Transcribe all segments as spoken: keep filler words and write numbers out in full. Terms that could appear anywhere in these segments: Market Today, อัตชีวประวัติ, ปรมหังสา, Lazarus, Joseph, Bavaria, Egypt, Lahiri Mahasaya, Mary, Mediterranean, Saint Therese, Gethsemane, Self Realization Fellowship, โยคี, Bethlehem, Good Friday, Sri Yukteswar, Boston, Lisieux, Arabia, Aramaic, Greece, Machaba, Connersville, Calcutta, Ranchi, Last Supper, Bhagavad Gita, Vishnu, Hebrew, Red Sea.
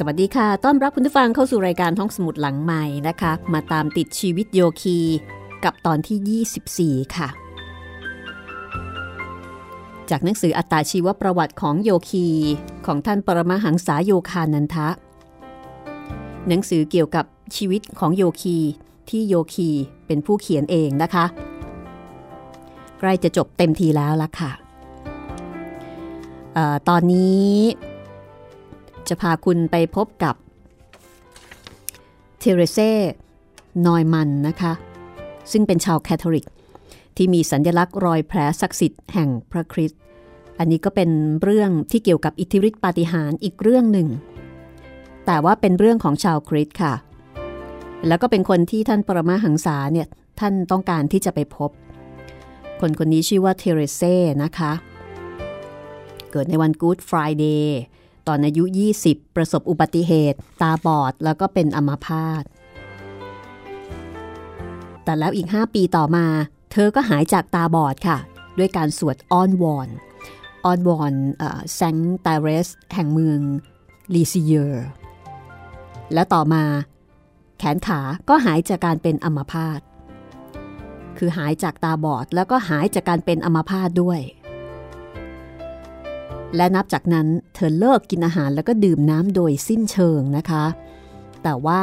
สวัสดีค่ะต้อนรับคุณผู้ฟังเข้าสู่รายการห้องสมุดหลังใหม่นะคะมาตามติดชีวิตโยคีกับตอนที่ยี่สิบสี่ค่ะจากหนังสืออัตตาชีวประวัติของโยคีของท่านปรมหังสาโยคานันทะหนังสือเกี่ยวกับชีวิตของโยคีที่โยคีเป็นผู้เขียนเองนะคะใกล้จะจบเต็มทีแล้วละค่ะเอ่อตอนนี้จะพาคุณไปพบกับเทเรเซ่ นอยมันนะคะซึ่งเป็นชาวแคทอลิกที่มีสัญลักษณ์รอยแผลศักดิ์สิทธิ์แห่งพระคริสต์อันนี้ก็เป็นเรื่องที่เกี่ยวกับอิทธิฤทธิปาฏิหาริย์อีกเรื่องหนึ่งแต่ว่าเป็นเรื่องของชาวคริสต์ค่ะแล้วก็เป็นคนที่ท่านปรมหังสาเนี่ยท่านต้องการที่จะไปพบคนคนนี้ชื่อว่าเทเรเซ่นะคะเกิดในวันกู๊ดฟรายเดย์ตอนอายุยี่สิบประสบอุบัติเหตุตาบอดแล้วก็เป็นอัมพาตแต่แล้วอีกห้าปีต่อมาเธอก็หายจากตาบอดค่ะด้วยการสวดอ้อนวอนอ้อนวอนแซงต์ไตเรสแห่งเมืองลีซิเยอร์และต่อมาแขนขาก็หายจากการเป็นอัมพาตคือหายจากตาบอดแล้วก็หายจากการเป็นอัมพาตด้วยและนับจากนั้นเธอเลิกกินอาหารแล้วก็ดื่มน้ำโดยสิ้นเชิงนะคะแต่ว่า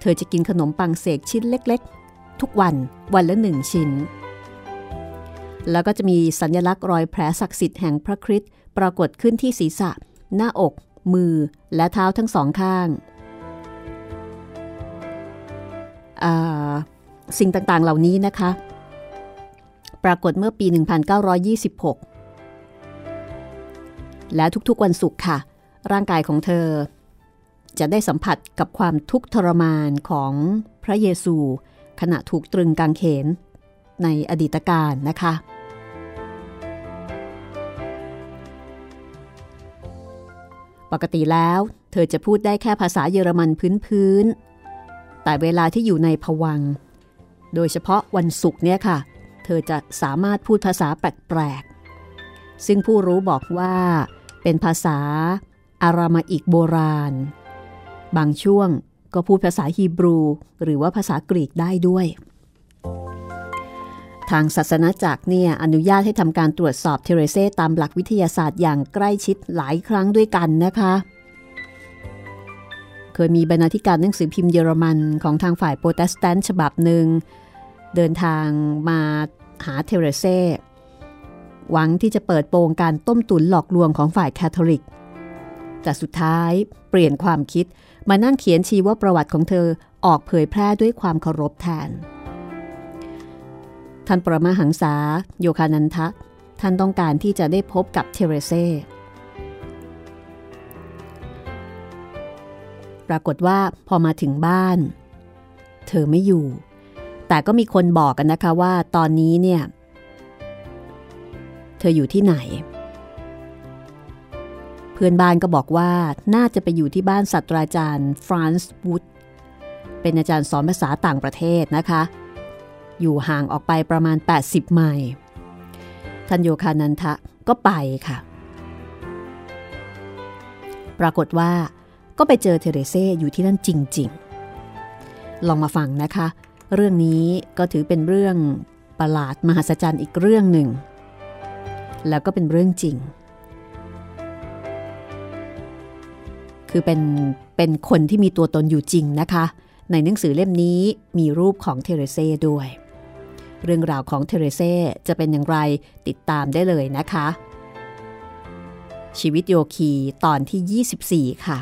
เธอจะกินขนมปังเสกชิ้นเล็กๆทุกวันวันละหนึ่งชิ้นแล้วก็จะมีสัญลักษณ์รอยแผลศักดิ์สิทธิ์แห่งพระคริสต์ปรากฏขึ้นที่ศีรษะหน้าอกมือและเท้าทั้งสองข้าง สิ่งต่างๆเหล่านี้นะคะปรากฏเมื่อปีหนึ่งพันเก้าร้อยยี่สิบหกและทุกๆวันศุกร์ค่ะร่างกายของเธอจะได้สัมผัสกับความทุกข์ทรมานของพระเยซูขณะถูกตรึงกางเขนในอดีตกาลนะคะปกติแล้วเธอจะพูดได้แค่ภาษาเยอรมันพื้นๆแต่เวลาที่อยู่ในภวังค์โดยเฉพาะวันศุกร์เนี่ยค่ะเธอจะสามารถพูดภาษาแปลกๆซึ่งผู้รู้บอกว่าเป็นภาษาอารามาอิกโบราณบางช่วงก็พูดภาษาฮีบรูหรือว่าภาษากรีกได้ด้วยทางศาสนาจักรเนี่ยอนุญาตให้ทำการตรวจสอบเทเรเซ่ตามหลักวิทยาศาสตร์อย่างใกล้ชิดหลายครั้งด้วยกันนะคะเคยมีบรรณาธิการหนังสือพิมพ์เยอรมันของทางฝ่ายโปรเตสแตนต์ฉบับหนึ่งเดินทางมาหาเทเรเซ่หวังที่จะเปิดโปงการต้มตุ๋นหลอกลวงของฝ่ายคาทอลิกแต่สุดท้ายเปลี่ยนความคิดมานั่งเขียนชีวประวัติของเธอออกเผยแพร่ด้วยความเคารพแทนท่านปรมาหังสาโยคานันทะท่านต้องการที่จะได้พบกับเทเรเซ่ปรากฏว่าพอมาถึงบ้านเธอไม่อยู่แต่ก็มีคนบอกกันนะคะว่าตอนนี้เนี่ยเธออยู่ที่ไหนเพื่อนบ้านก็บอกว่าน่าจะไปอยู่ที่บ้านศาสตราจารย์ฟรานซ์วูดเป็นอาจารย์สอนภาษาต่างประเทศนะคะอยู่ห่างออกไปประมาณแปดสิบไมล์ท่านโยคานันทะก็ไปค่ะปรากฏว่าก็ไปเจอเทเรเซ่อยู่ที่นั่นจริงๆลองมาฟังนะคะเรื่องนี้ก็ถือเป็นเรื่องประหลาดมหัศจรรย์อีกเรื่องหนึ่งแล้วก็เป็นเรื่องจริงคือเป็นเป็นคนที่มีตัวตนอยู่จริงนะคะในหนังสือเล่มนี้มีรูปของเทเรเซ่ด้วยเรื่องราวของเทเรเซ่จะเป็นอย่างไรติดตามได้เลยนะคะชีวิตโยคีตอนที่ยี่สิบสี่ค่ะ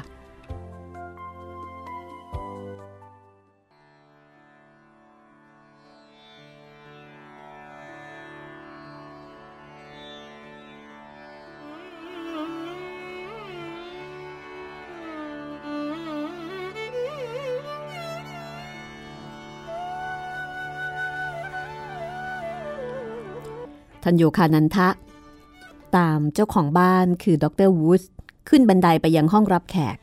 ท่านโยคานันทะตามเจ้าของบ้านคือดรวูดขึ้นบันไดไปยังห้องรับแขก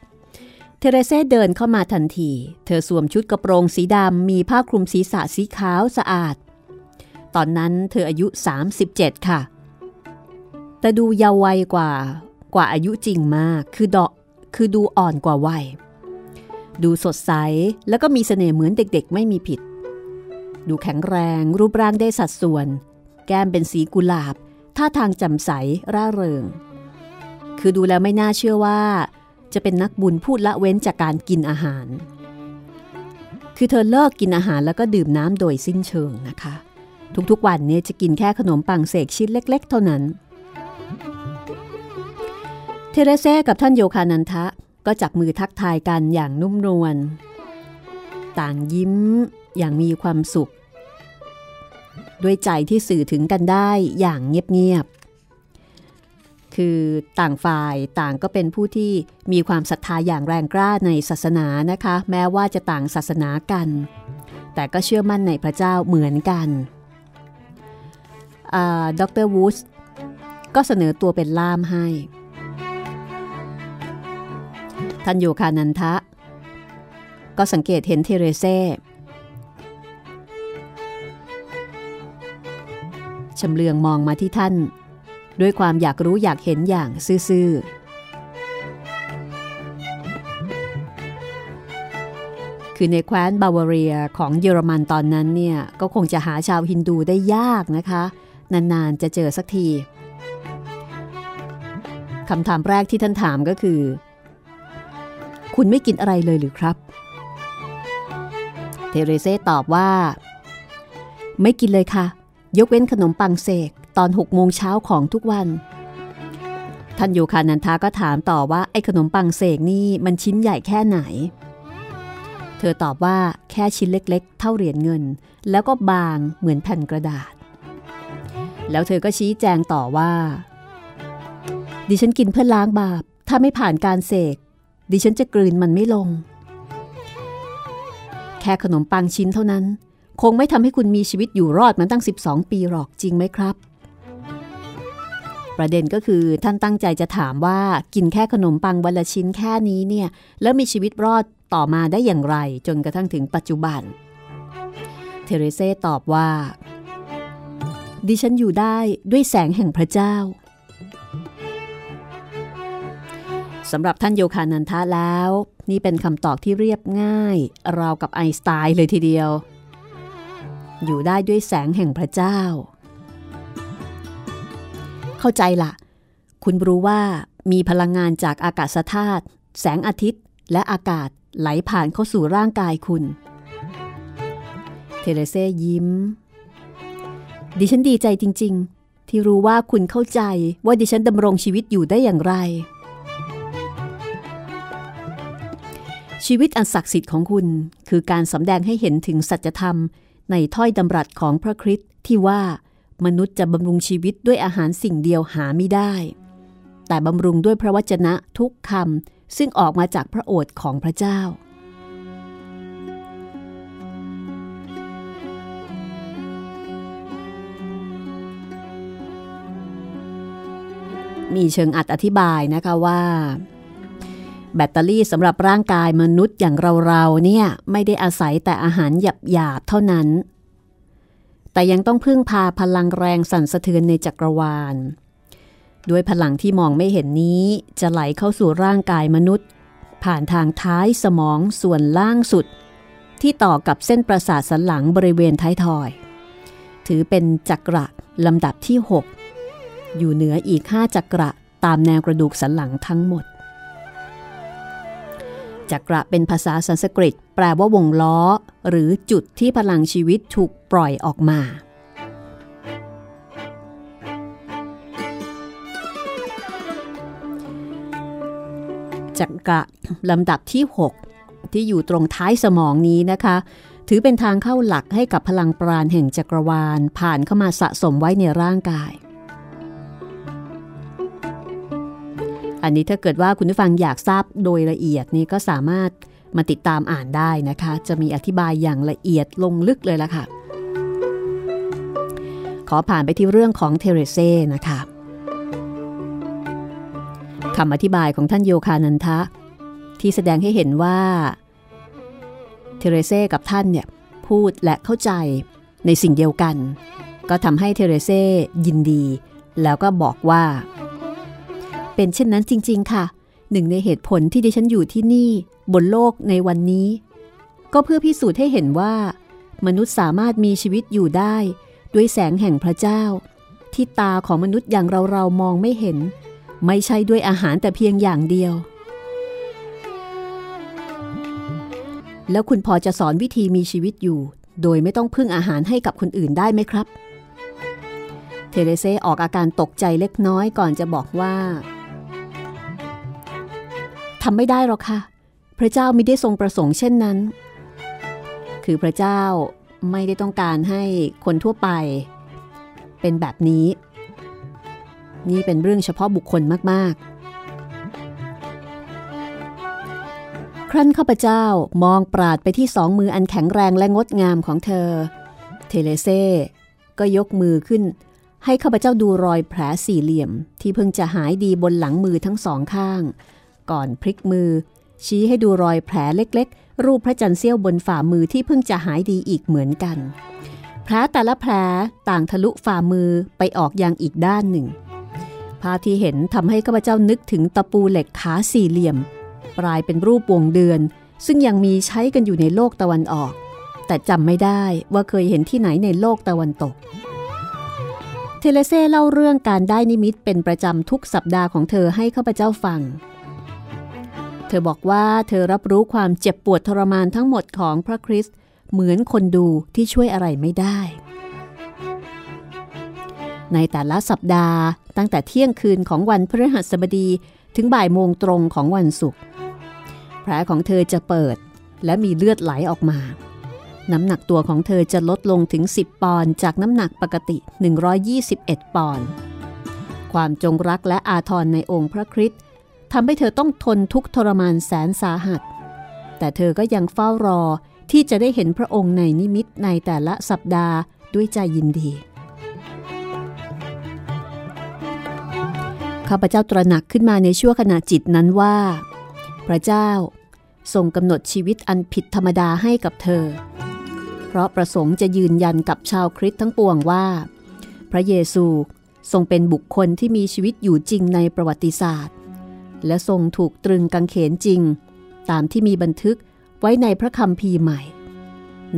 เทเรเซ่เดินเข้ามาทันทีเธอสวมชุดกระโปรงสีดำมีผ้าคลุมศีรษะสีขาวสะอาดตอนนั้นเธออายุสามสิบเจ็ดค่ะแต่ดูเยาว์วัยกว่ากว่าอายุจริงมากคือดอกคือดูอ่อนกว่าวัยดูสดใสแล้วก็มีเสน่ห์เหมือนเด็กๆไม่มีผิดดูแข็งแรงรูปร่างได้สัดส่วนแก้มเป็นสีกุหลาบท่าทางแจ่มใสร่าเริงคือดูแล้วไม่น่าเชื่อว่าจะเป็นนักบุญพูดละเว้นจากการกินอาหารคือเธอเลิกกินอาหารแล้วก็ดื่มน้ำโดยสิ้นเชิงนะคะทุกๆวันนี้จะกินแค่ขนมปังเศษชิ้นเล็กๆเท่านั้นเทเรเซ่กับท่านโยคานันทะก็จับมือทักทายกันอย่างนุ่มนวลต่างยิ้มอย่างมีความสุขด้วยใจที่สื่อถึงกันได้อย่างเงียบๆคือต่างฝ่ายต่างก็เป็นผู้ที่มีความศรัทธาอย่างแรงกล้าในศาสนานะคะแม้ว่าจะต่างศาสนากันแต่ก็เชื่อมั่นในพระเจ้าเหมือนกันอ่าดร.วูดส์ก็เสนอตัวเป็นล่ามให้ท่านโยคานันทะก็สังเกตเห็นเทเรเซ่ชำเลืองมองมาที่ท่านด้วยความอยากรู้อยากเห็นอย่างซื่อๆคือในแคว้นบาวาเรียของเยอรมันตอนนั้นเนี่ยก็คงจะหาชาวฮินดูได้ยากนะคะนานๆจะเจอสักทีคำถามแรกที่ท่านถามก็คือคุณไม่กินอะไรเลยหรือครับเทเรเซ่ตอบว่าไม่กินเลยค่ะยกเว้นขนมปังเสกตอนหกโมงเช้าของทุกวันท่านโยคานันทาก็ถามต่อว่าไอ้ขนมปังเสกนี่มันชิ้นใหญ่แค่ไหนเท เธอตอบว่าแค่ชิ้นเล็กๆเท่าเหรียญเงินแล้วก็บางเหมือนแผ่นกระดาษแล้วเธอก็ชี้แจงต่อว่าดิฉันกินเพื่อล้างบาปถ้าไม่ผ่านการเสกดิฉันจะกลืนมันไม่ลงแค่ขนมปังชิ้นเท่านั้นคงไม่ทำให้คุณมีชีวิตอยู่รอดมาตั้งสิบสองปีหรอกจริงไหมครับประเด็นก็คือท่านตั้งใจจะถามว่ากินแค่ขนมปังวันละชิ้นแค่นี้เนี่ยแล้วมีชีวิตรอดต่อมาได้อย่างไรจนกระทั่งถึงปัจจุบันเทเรเซ่ตอบว่าดิฉันอยู่ได้ด้วยแสงแห่งพระเจ้าสำหรับท่านโยคานันทะแล้วนี่เป็นคำตอบที่เรียบง่ายราวกับไอน์สไตน์เลยทีเดียวอยู่ได้ด้วยแสงแห่งพระเจ้าเข้าใจละคุณรู้ว่ามีพลังงานจากอากาศธาตุแสงอาทิตย์และอากาศไหลผ่านเข้าสู่ร่างกายคุณเทเรเซ่ยิ้มดิฉันดีใจจริงๆที่รู้ว่าคุณเข้าใจว่าดิฉันดำรงชีวิตอยู่ได้อย่างไรชีวิตอันศักดิ์สิทธิ์ของคุณคือการสำแดงให้เห็นถึงสัจธรรมในถ้อยดำรัสของพระคริสต์ที่ว่ามนุษย์จะบำรุงชีวิตด้วยอาหารสิ่งเดียวหาไม่ได้แต่บำรุงด้วยพระวจนะทุกคำซึ่งออกมาจากพระโอษฐ์ของพระเจ้ามีเชิงอัดอธิบายนะคะว่าแบตเตอรี่สำหรับร่างกายมนุษย์อย่างเราๆเนี่ยไม่ได้อาศัยแต่อาหารหยาบๆเท่านั้นแต่ยังต้องพึ่งพาพลังแรงสั่นสะเทือนในจักรวาลด้วยพลังที่มองไม่เห็นนี้จะไหลเข้าสู่ร่างกายมนุษย์ผ่านทางท้ายสมองส่วนล่างสุดที่ต่อกับเส้นประสาทสันหลังบริเวณท้ายทอยถือเป็นจักระลำดับที่หกอยู่เหนืออีกห้าจักระตามแนวกระดูกสันหลังทั้งหมดจักระเป็นภาษาสันสกฤตแปลว่าวงล้อหรือจุดที่พลังชีวิตถูกปล่อยออกมาจักระลำดับที่หกที่อยู่ตรงท้ายสมองนี้นะคะถือเป็นทางเข้าหลักให้กับพลังปราณแห่งจักรวาลผ่านเข้ามาสะสมไว้ในร่างกายอันนี้ถ้าเกิดว่าคุณผู้ฟังอยากทราบโดยละเอียดนี่ก็สามารถมาติดตามอ่านได้นะคะจะมีอธิบายอย่างละเอียดลงลึกเลยล่ะค่ะขอผ่านไปที่เรื่องของเทเรเซ่นะคะคำอธิบายของท่านโยคานันทะที่แสดงให้เห็นว่าเทเรเซ่กับท่านเนี่ยพูดและเข้าใจในสิ่งเดียวกันก็ทำให้เทเรเซ่ยินดีแล้วก็บอกว่าเป็นเช่นนั้นจริงๆค่ะหนึ่งในเหตุผลที่ดิฉันอยู่ที่นี่บนโลกในวันนี้ก็เพื่อพิสูจน์ให้เห็นว่ามนุษย์สามารถมีชีวิตอยู่ได้ด้วยแสงแห่งพระเจ้าที่ตาของมนุษย์อย่างเราๆมองไม่เห็นไม่ใช่ด้วยอาหารแต่เพียงอย่างเดียวแล้วคุณพอจะสอนวิธีมีชีวิตอยู่โดยไม่ต้องพึ่งอาหารให้กับคนอื่นได้ไหมครับเทเรเซ่ออกอาการตกใจเล็กน้อยก่อนจะบอกว่าทำไม่ได้หรอกค่ะพระเจ้าไม่ได้ทรงประสงค์เช่นนั้นคือพระเจ้าไม่ได้ต้องการให้คนทั่วไปเป็นแบบนี้นี่เป็นเรื่องเฉพาะบุคคลมากๆครั้นข้าพเจ้ามองปราดไปที่สองมืออันแข็งแรงและงดงามของเธอเทเรเซ่ก็ยกมือขึ้นให้ข้าพเจ้าดูรอยแผลสี่เหลี่ยมที่เพิ่งจะหายดีบนหลังมือทั้งสองข้างก่อนพลิกมือชี้ให้ดูรอยแผลเล็กๆรูปพระจันทร์เสี้ยวบนฝ่ามือที่เพิ่งจะหายดีอีกเหมือนกันแผลแต่ละแผลต่างทะลุฝ่ามือไปออกอย่างอีกด้านหนึ่งภาพที่เห็นทำให้ข้าพเจ้านึกถึงตะปูเหล็กขาสี่เหลี่ยมปลายเป็นรูปวงเดือนซึ่งยังมีใช้กันอยู่ในโลกตะวันออกแต่จำไม่ได้ว่าเคยเห็นที่ไหนในโลกตะวันตกเทเลเซ่เล่าเรื่องการได้นิมิตเป็นประจำทุกสัปดาห์ของเธอให้ข้าพเจ้าฟังเธอบอกว่าเธอรับรู้ความเจ็บปวดทรมานทั้งหมดของพระคริสต์เหมือนคนดูที่ช่วยอะไรไม่ได้ในแต่ละสัปดาห์ตั้งแต่เที่ยงคืนของวันพฤหัสบดีถึงบ่ายโมงตรงของวันศุกร์แผลของเธอจะเปิด และมีเลือดไหลออกมาน้ำหนักตัวของเธอจะลดลงถึงสิบปอนด์จากน้ำหนักปกติหนึ่งร้อยยี่สิบเอ็ดปอนด์ความจงรักและอาทรในองค์พระคริสต์ทำให้เธอต้องทนทุกข์ทรมานแสนสาหัสแต่เธอก็ยังเฝ้ารอที่จะได้เห็นพระองค์ในนิมิตในแต่ละสัปดาห์ด้วยใจยินดีข้าพเจ้าตระหนักขึ้นมาในชั่วขณะจิตนั้นว่าพระเจ้าทรงกำหนดชีวิตอันผิดธรรมดาให้กับเธอเพราะประสงค์จะยืนยันกับชาวคริสต์ทั้งปวงว่าพระเยซูทรงเป็นบุคคลที่มีชีวิตอยู่จริงในประวัติศาสตร์และทรงถูกตรึงกางเขนจริงตามที่มีบันทึกไว้ในพระคัมภีร์ใหม่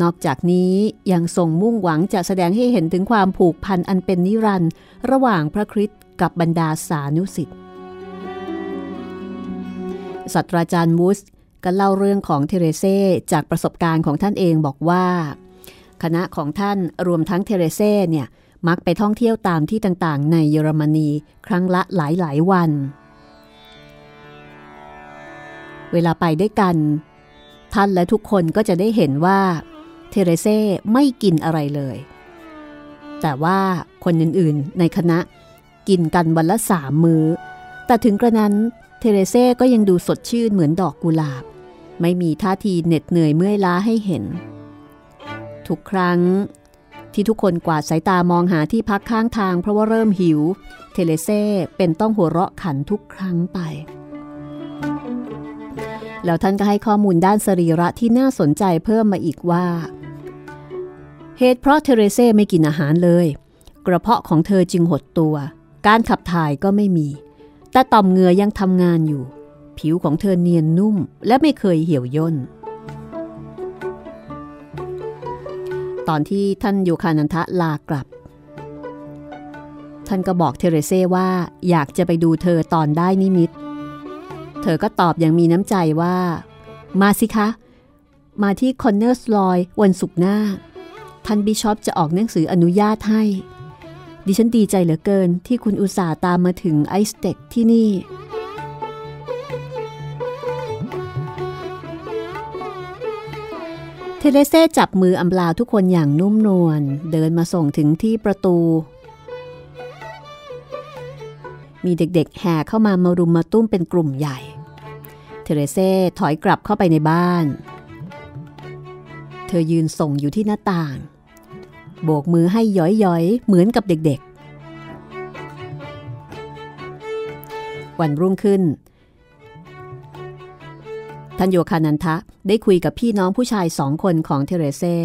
นอกจากนี้ยังทรงมุ่งหวังจะแสดงให้เห็นถึงความผูกพันอันเป็นนิรันดร์ระหว่างพระคริสต์กับบรรดาสานุสิทธิ์ศาสตราจารย์วูดส์ก็เล่าเรื่องของเทเรเซ่จากประสบการณ์ของท่านเองบอกว่าคณะของท่านรวมทั้งเทเรเซ่เนี่ยมักไปท่องเที่ยวตามที่ต่างๆในเยอรมนีครั้งละหลายๆวันเวลาไปด้วยกันท่านและทุกคนก็จะได้เห็นว่าเทเรเซ่ไม่กินอะไรเลยแต่ว่าคนอื่นๆในคณะกินกันวันละสามมื้อแต่ถึงกระนั้นเทเรเซ่ก็ยังดูสดชื่นเหมือนดอกกุหลาบไม่มีท่าทีเหน็ดเหนื่อยเมื่อยล้าให้เห็นทุกครั้งที่ทุกคนกวาดสายตามองหาที่พักข้างทางเพราะว่าเริ่มหิวเทเรเซ่เป็นต้องหัวเราะขันทุกครั้งไปแล้วท่านก็ให้ข้อมูลด้านสรีระที่น่าสนใจเพิ่มมาอีกว่าเหตุเพราะเทเรเซ่ไม่กินอาหารเลยกระเพาะของเธอจึงหดตัวการขับถ่ายก็ไม่มีแต่ต่อมเหงื่อยังทำงานอยู่ผิวของเธอเนียนนุ่มและไม่เคยเหี่ยวย่นตอนที่ท่านโยคานันทะลากลับท่านก็บอกเทเรเซ่ว่าอยากจะไปดูเธอตอนได้นิมิตเธอก็ตอบอย่างมีน้ำใจว่ามาสิคะมาที่คอนเนอร์สลอยวันศุกร์หน้าท่านบิชอปจะออกหนังสืออนุญาตให้ดิฉันดีใจเหลือเกินที่คุณอุตส่าห์ตามมาถึงไอซ์เต็กที่นี่เทเรเซ่จับมืออำลาทุกคนอย่างนุ่มนวลเดินมาส่งถึงที่ประตูมีเด็กๆแห่เข้ามามารุมมาตุ้มเป็นกลุ่มใหญ่เทเรเซ่ถอยกลับเข้าไปในบ้านเธอยืนส่งอยู่ที่หน้าต่างโบกมือให้ย้อยๆเหมือนกับเด็กๆวันรุ่งขึ้นท่านโยคานันทะได้คุยกับพี่น้องผู้ชายสองคนของเทเรเซ่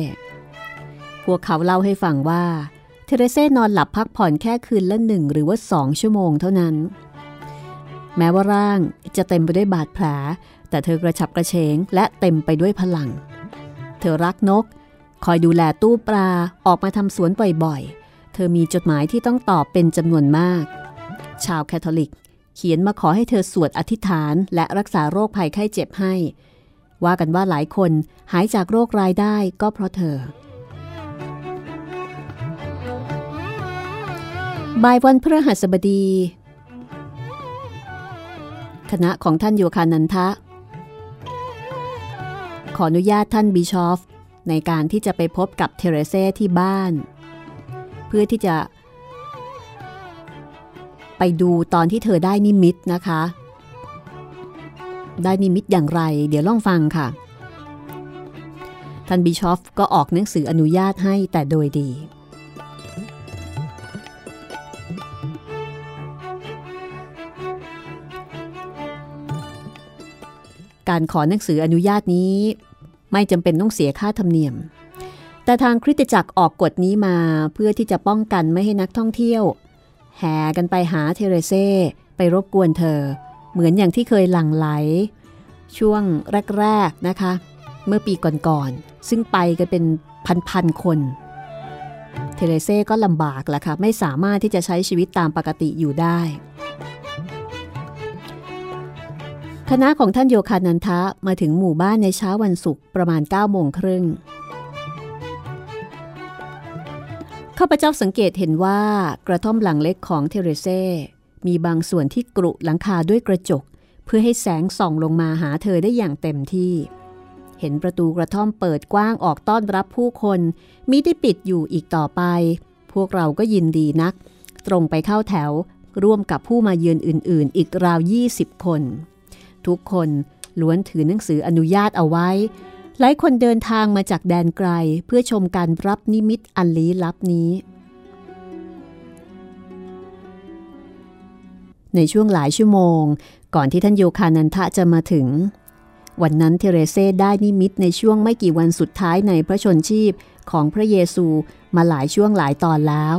พวกเขาเล่าให้ฟังว่าเทเรเซ่นอนหลับพักผ่อนแค่คืนละหนึ่งหรือว่าสองชั่วโมงเท่านั้นแม้ว่าร่างจะเต็มไปด้วยบาดแผลแต่เธอกระฉับกระเฉงและเต็มไปด้วยพลังเธอรักนกคอยดูแลตู้ปลาออกมาทำสวนบ่อยๆเธอมีจดหมายที่ต้องตอบเป็นจำนวนมากชาวแคทอลิกเขียนมาขอให้เธอสวดอธิษฐานและรักษาโรคภัยไข้เจ็บให้ว่ากันว่าหลายคนหายจากโรคร้ายได้ก็เพราะเธอบ่ายวันพฤหัสบดีคณะของท่านโยคานันทะขออนุญาตท่านบิชอฟในการที่จะไปพบกับเทเรเซ่ที่บ้านเพื่อที่จะไปดูตอนที่เธอได้นิมิตนะคะได้นิมิตอย่างไรเดี๋ยวลองฟังค่ะท่านบิชอฟก็ออกหนังสืออนุญาตให้แต่โดยดีการขอหนังสืออนุญาตนี้ไม่จำเป็นต้องเสียค่าธรรมเนียมแต่ทางคริสตจักรออกกฎนี้มาเพื่อที่จะป้องกันไม่ให้นักท่องเที่ยวแห่กันไปหาเทเรเซ่ไปรบกวนเธอเหมือนอย่างที่เคยหลั่งไหลช่วงแรกๆนะคะเมื่อปีก่อนๆซึ่งไปกันเป็นพันๆคนเทเรเซ่ก็ลำบากแหละค่ะไม่สามารถที่จะใช้ชีวิตตามปกติอยู่ได้คณะของท่านโยคานันทะมาถึงหมู่บ้านในเช้าวันศุกร์ประมาณเก้าโมงครึ่งข้าพเจ้าสังเกตเห็นว่ากระท่อมหลังเล็กของเทเรเซ่มีบางส่วนที่กรุหลังคาด้วยกระจกเพื่อให้แสงส่องลงมาหาเธอได้อย่างเต็มที่ เห็นประตูกระท่อมเปิดกว้างออกต้อนรับผู้คนมิได้ปิดอยู่อีกต่อไปพวกเราก็ยินดีนักตรงไปเข้าแถวร่วมกับผู้มาเยือนอื่นๆอีกราวยี่สิบคนทุกคนล้วนถือหนังสืออนุญาตเอาไว้หลายคนเดินทางมาจากแดนไกลเพื่อชมการรับนิมิตอันลี้ลับนี้ในช่วงหลายชั่วโมงก่อนที่ท่านโยคานันทะจะมาถึงวันนั้นเทเรเซ่ได้นิมิตในช่วงไม่กี่วันสุดท้ายในพระชนชีพของพระเยซูมาหลายช่วงหลายตอนแล้ว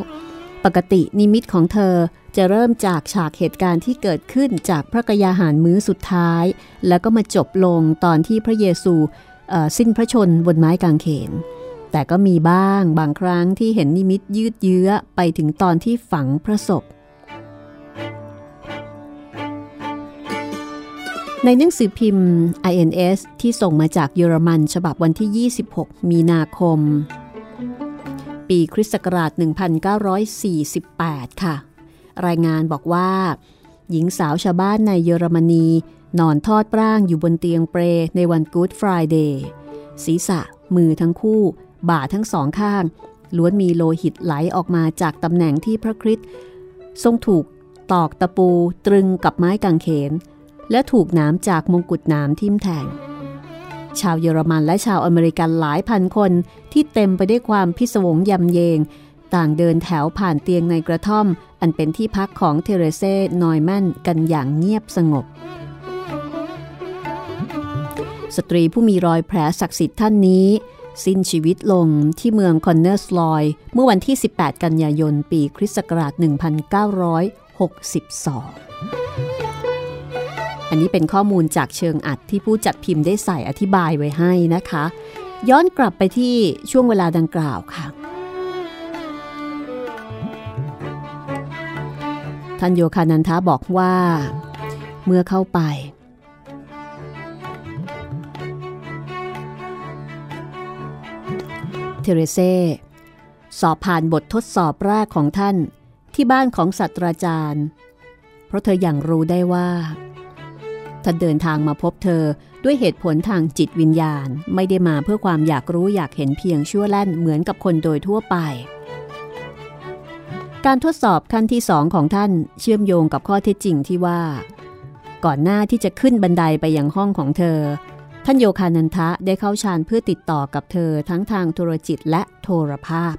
ปกตินิมิตของเธอจะเริ่มจากฉากเหตุการณ์ที่เกิดขึ้นจากพระกยาหารมื้อสุดท้ายแล้วก็มาจบลงตอนที่พระเยซูสิ้นพระชนม์บนไม้กางเขนแต่ก็มีบ้างบางครั้งที่เห็นนิมิตยืดเยื้อไปถึงตอนที่ฝังพระศพในหนังสือพิมพ์ ไอ เอ็น เอส ที่ส่งมาจากเยอรมันฉบับวันที่ยี่สิบหกมีนาคมปีคริสต์ศักราชหนึ่งพันเก้าร้อยสี่สิบแปดค่ะรายงานบอกว่าหญิงสาวชาวบ้านในเยอรมนีนอนทอดร่างอยู่บนเตียงเปรในวัน Good Friday ศีรษะมือทั้งคู่บ่าทั้งสองข้างล้วนมีโลหิตไหลออกมาจากตำแหน่งที่พระคริสต์ทรงถูกตอกตะปูตรึงกับไม้กางเขนและถูกน้ำจากมงกุฎน้ำทิ่มแทงชาวเยอรมันและชาวอเมริกันหลายพันคนที่เต็มไปด้วยความพิศวงยำเยงต่างเดินแถวผ่านเตียงในกระท่อมอันเป็นที่พักของเทเรเซ่นอยแมนกันอย่างเงียบสงบสตรีผู้มีรอยแผลศักดิ์สิทธิ์ท่านนี้สิ้นชีวิตลงที่เมืองคอนเนอร์สลอยเมื่อวันที่สิบแปดกันยายนปีคริสต์ศักราชหนึ่งพันเก้าร้อยหกสิบสองอันนี้เป็นข้อมูลจากเชิงอัดที่ผู้จัดพิมพ์ได้ใส่อธิบายไว้ให้นะคะย้อนกลับไปที่ช่วงเวลาดังกล่าวค่ะท่านโยคานันทะบอกว่าเมื่อเข้าไปเทเรเซ่สอบผ่านบททดสอบแรกของท่านที่บ้านของศาสตราจารย์เพราะเธออย่างรู้ได้ว่าท่านเดินทางมาพบเธอด้วยเหตุผลทางจิตวิญญาณไม่ได้มาเพื่อความอยากรู้อยากเห็นเพียงชั่วแล่นเหมือนกับคนโดยทั่วไปการทดสอบขั้นที่สองของท่านเชื่อมโยงกับข้อเท็จจริงที่ว่าก่อนหน้าที่จะขึ้นบันไดไปยังห้องของเธอท่านโยคานันทะได้เข้าฌานเพื่อติดต่อกับเธอทั้งทางโทรจิตและโทรภาพ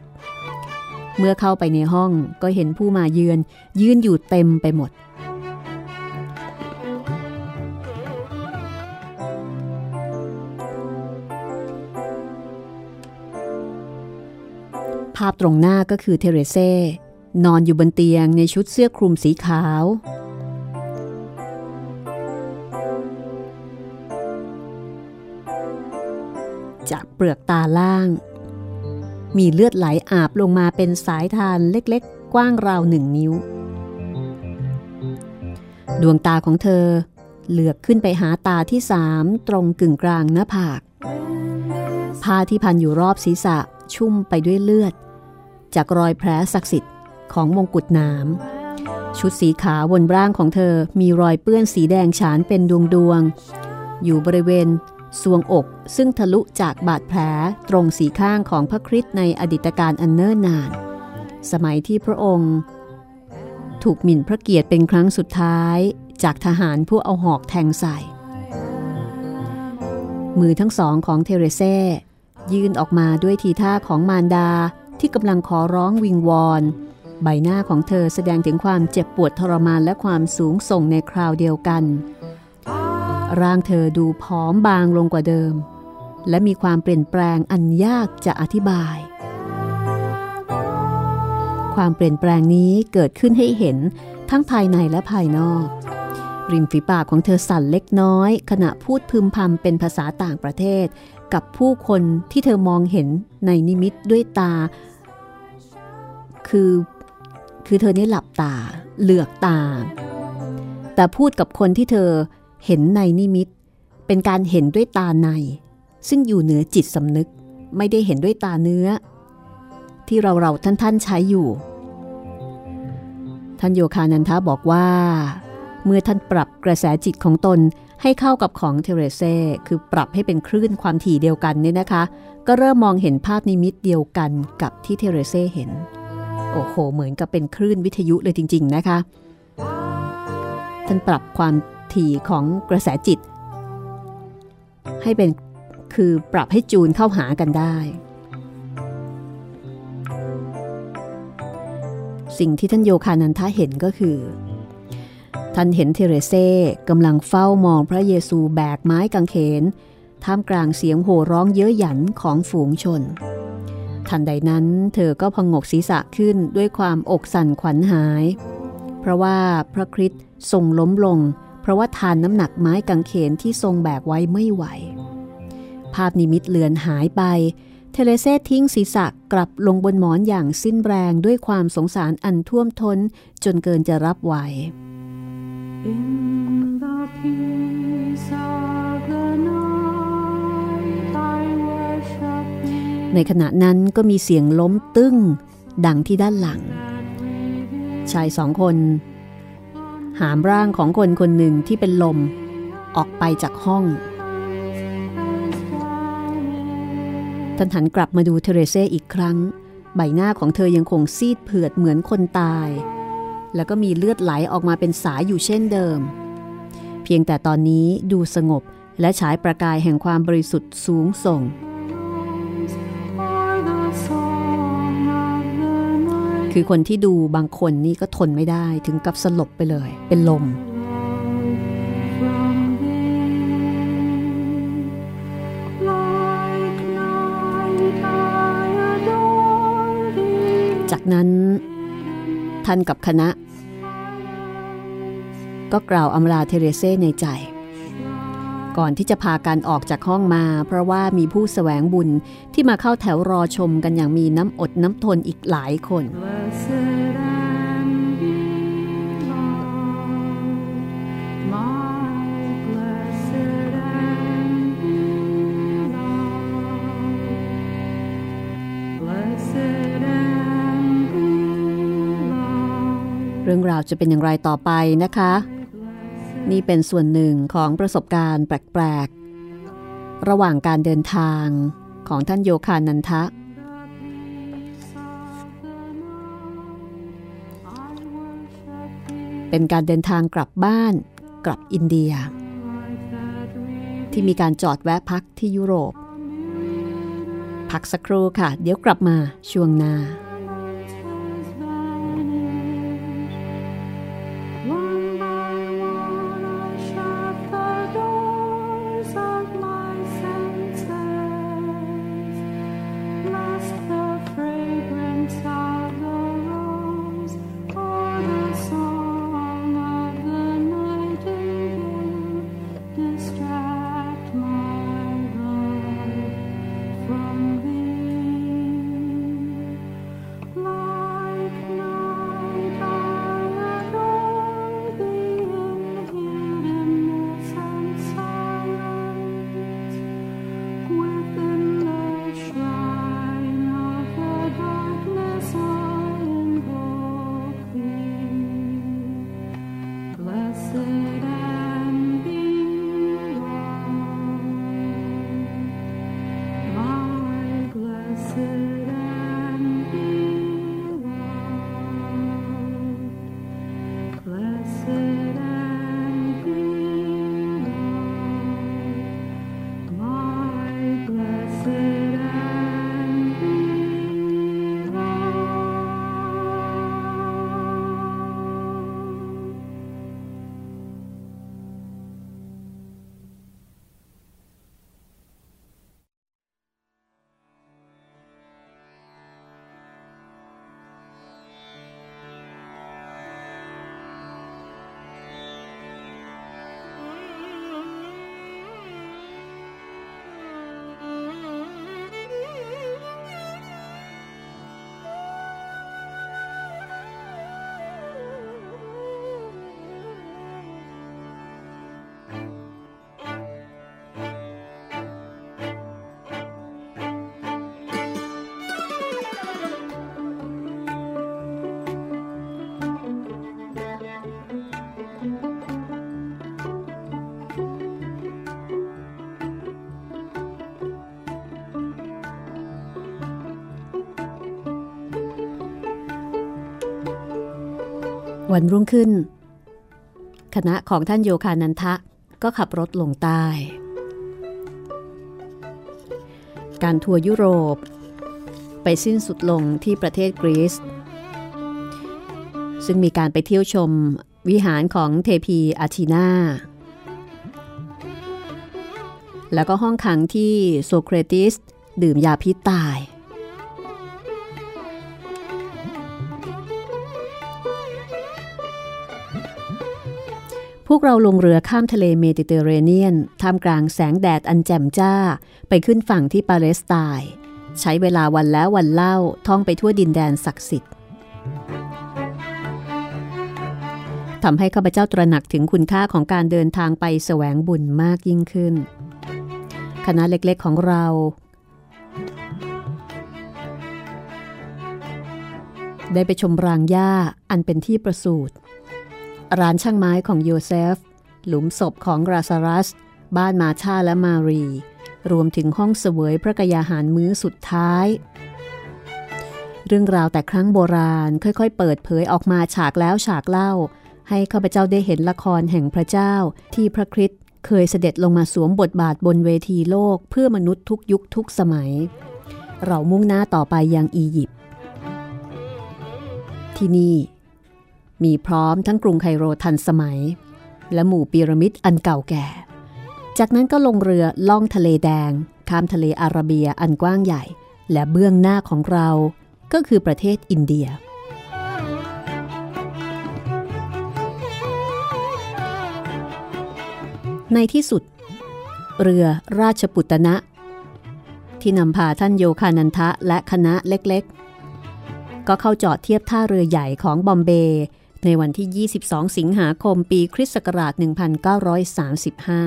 เมื่อเข้าไปในห้องก็เห็นผู้มาเยือนยืนอยู่เต็มไปหมดภาพตรงหน้าก็คือเทเรเซ่นอนอยู่บนเตียงในชุดเสื้อคลุมสีขาวจากเปลือกตาล่างมีเลือดไหลอาบลงมาเป็นสายทานเล็กๆกว้างราวหนึ่งนิ้วดวงตาของเธอเหลือกขึ้นไปหาตาที่สามตรงกึ่งกลางหน้าผากผ้าที่พันอยู่รอบศีรษะชุ่มไปด้วยเลือดจากรอยแผลศักดิ์สิทธิ์ของมงกุฎน้ำชุดสีขาวบนร่างของเธอมีรอยเปื้อนสีแดงฉานเป็นดวงๆอยู่บริเวณทรวงอกซึ่งทะลุจากบาดแผลตรงสีข้างของพระคริสต์ในอดีตการอันเนิ่นนานสมัยที่พระองค์ถูกหมิ่นพระเกียรติเป็นครั้งสุดท้ายจากทหารผู้เอาหอกแทงใส่มือทั้งสองของเทเรเซ่ยื่นออกมาด้วยทีท่าของมารดาที่กำลังขอร้องวิงวอนใบหน้าของเธอแสดงถึงความเจ็บปวดทรมานและความสูงส่งในคราวเดียวกันร่างเธอดูผอมบางลงกว่าเดิมและมีความเปลี่ยนแปลงอันยากจะอธิบายความเปลี่ยนแปลงนี้เกิดขึ้นให้เห็นทั้งภายในและภายนอกริมฝีปากของเธอสั่นเล็กน้อยขณะพูดพึมพำเป็นภาษาต่างประเทศกับผู้คนที่เธอมองเห็นในนิมิตด้วยตาคือคือเธอเนี่ยหลับตาเหลือกตาแต่พูดกับคนที่เธอเห็นในนิมิตเป็นการเห็นด้วยตาในซึ่งอยู่เหนือจิตสำนึกไม่ได้เห็นด้วยตาเนื้อที่เราเราท่านท่านใช้อยู่ท่านโยคานันทะบอกว่าเมื่อท่านปรับกระแสจิตของตน ให้เข้ากับของเทเรเซ่คือปรับให้เป็นคลื่นความถี่เดียวกันเนี่ยนะคะก็เริ่มมองเห็นภาพนิมิตเดียวกันกับที่เทเรเซ่เห็นโอ้โหเหมือนกับเป็นคลื่นวิทยุเลยจริงๆนะคะท่านปรับความถี่ของกระแสจิตให้เป็นคือปรับให้จูนเข้าหากันได้สิ่งที่ท่านโยคานันทะเห็นก็คือท่านเห็นเทเรเซ่กำลังเฝ้ามองพระเยซูแบกไม้กางเขนท่ามกลางเสียงโห่ร้องเย้ยหยันของฝูงชนทันใดนั้นเธอก็พงกศีรษะขึ้นด้วยความอกสั่นขวัญหายเพราะว่าพระคริสต์ทรงล้มลงเพราะว่าทานน้ำหนักไม้กางเขนที่ทรงแบกไว้ไม่ไหวภาพนิมิตเลือนหายไปเทเรเซ่ทิ้งศีรษะกลับลงบนหมอนอย่างสิ้นแรงด้วยความสงสารอันท่วมท้นจนเกินจะรับไหวในขณะนั้นก็มีเสียงล้มตึ้งดังที่ด้านหลังชายสองคนหามร่างของคนคนหนึ่งที่เป็นลมออกไปจากห้องท่านหันกลับมาดูเทเรเซ่อีกครั้งใบหน้าของเธอยังคงซีดเผือดเหมือนคนตายแล้วก็มีเลือดไหลออกมาเป็นสายอยู่เช่นเดิมเพียงแต่ตอนนี้ดูสงบและฉายประกายแห่งความบริสุทธิ์สูงส่งคือคนที่ดูบางคนนี่ก็ทนไม่ได้ถึงกับสลบไปเลยเป็นลมจากนั้นท่านกับคณะก็กล่าวอำลาเทเรเซ่ในใจก่อนที่จะพากันออกจากห้องมาเพราะว่ามีผู้แสวงบุญที่มาเข้าแถวรอชมกันอย่างมีน้ำอดน้ำทนอีกหลายคนเรื่องราวจะเป็นอย่างไรต่อไปนะคะนี่เป็นส่วนหนึ่งของประสบการณ์แปลกๆระหว่างการเดินทางของท่านโยคานันทะเป็นการเดินทางกลับบ้านกลับอินเดียที่มีการจอดแวะพักที่ยุโรปพักสักครู่ค่ะเดี๋ยวกลับมาช่วงหน้า วันรุ่งขึ้นคณะของท่านโยคานันทะก็ขับรถลงใต้การทัวร์ยุโรปไปสิ้นสุดลงที่ประเทศกรีซซึ่งมีการไปเที่ยวชมวิหารของเทพีอาธีนาแล้วก็ห้องขังที่โซเครติสดื่มยาพิษตายพวกเราลงเรือข้ามทะเลเมดิเตอร์เรเนียนท่ามกลางแสงแดดอันแจ่มจ้าไปขึ้นฝั่งที่ปาเลสไตน์ใช้เวลาวันแล้ววันเล่าท่องไปทั่วดินแดนศักดิ์สิทธิ์ทำให้ข้าพเจ้าตระหนักถึงคุณค่าของการเดินทางไปแสวงบุญมากยิ่งขึ้นคณะเล็กๆของเราได้ไปชมรางหญ้าอันเป็นที่ประสูติร้านช่างไม้ของโยเซฟหลุมศพของราซารัสบ้านมาชาและมารีรวมถึงห้องเสวยพระกยาหารมื้อสุดท้ายเรื่องราวแต่ครั้งโบราณค่อยๆเปิดเผยออกมาฉากแล้วฉากเล่าให้ข้าพเจ้าได้เห็นละครแห่งพระเจ้าที่พระคริสต์เคยเสด็จลงมาสวมบทบาทบนเวทีโลกเพื่อมนุษย์ทุกยุคทุกสมัยเรามุ่งหน้าต่อไปยังอียิปต์ที่นี่มีพร้อมทั้งกรุงไคโรทันสมัยและหมู่พีระมิดอันเก่าแก่จากนั้นก็ลงเรือล่องทะเลแดงข้ามทะเลอาระเบียอันกว้างใหญ่และเบื้องหน้าของเราก็คือประเทศอินเดียในที่สุดเรือราชปุตตนะที่นำพาท่านโยคานันทะและคณะเล็กๆก็เข้าจอดเทียบท่าเรือใหญ่ของบอมเบย์ในวันที่ยี่สิบสองสิงหาคมปีคริสต์ศักราชหนึ่งพันเก้าร้อยสามสิบห้า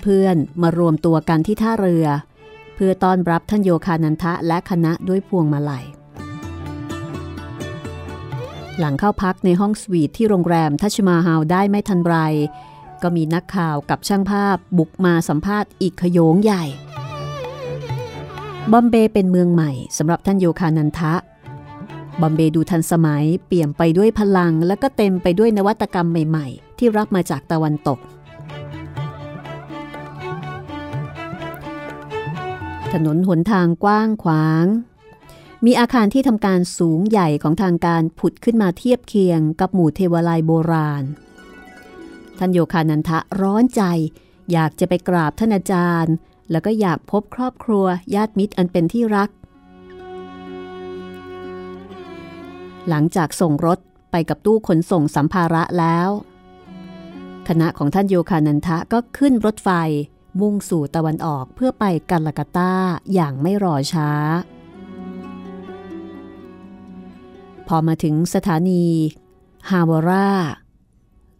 เพื่อนๆมารวมตัวกันที่ท่าเรือเพื่อต้อนรับท่านโยคานันทะและคณะด้วยพวงมาลัยหลังเข้าพักในห้องสวีทที่โรงแรมทัชมาฮาลได้ไม่ทันไรก็มีนักข่าวกับช่างภาพบุกมาสัมภาษณ์อีกขโยงใหญ่บอมเบย์เป็นเมืองใหม่สำหรับท่านโยคานันทะบอมเบย์ดูทันสมัยเปี่ยมไปด้วยพลังและก็เต็มไปด้วยนวัตกรรมใหม่ๆที่รับมาจากตะวันตกถนนหนทางกว้างขวางมีอาคารที่ทำการสูงใหญ่ของทางการผุดขึ้นมาเทียบเคียงกับหมู่เทวาลัยโบราณท่านโยคานันทะร้อนใจอยากจะไปกราบท่านอาจารย์แล้วก็อยากพบครอบครัวญาติมิตรอันเป็นที่รักหลังจากส่งรถไปกับตู้ขนส่งสัมภาระแล้วคณะของท่านโยคานันทะก็ขึ้นรถไฟมุ่งสู่ตะวันออกเพื่อไปกัลกัตตาอย่างไม่รอช้าพอมาถึงสถานีฮาวารา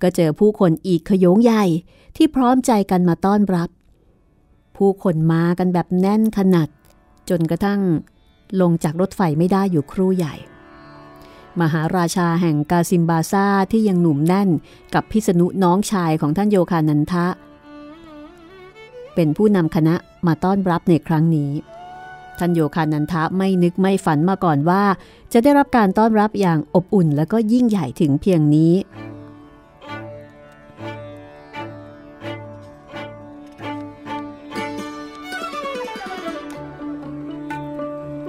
ก็เจอผู้คนอีกขโยงใหญ่ที่พร้อมใจกันมาต้อนรับผู้คนมากันแบบแน่นขนาดจนกระทั่งลงจากรถไฟไม่ได้อยู่ครู่ใหญ่มหาราชาแห่งกาซิมบาซาที่ยังหนุ่มแน่นกับพิษณุน้องชายของท่านโยคานันทะเป็นผู้นำคณะมาต้อนรับในครั้งนี้ท่านโยคานันทะไม่นึกไม่ฝันมาก่อนว่าจะได้รับการต้อนรับอย่างอบอุ่นและก็ยิ่งใหญ่ถึงเพียงนี้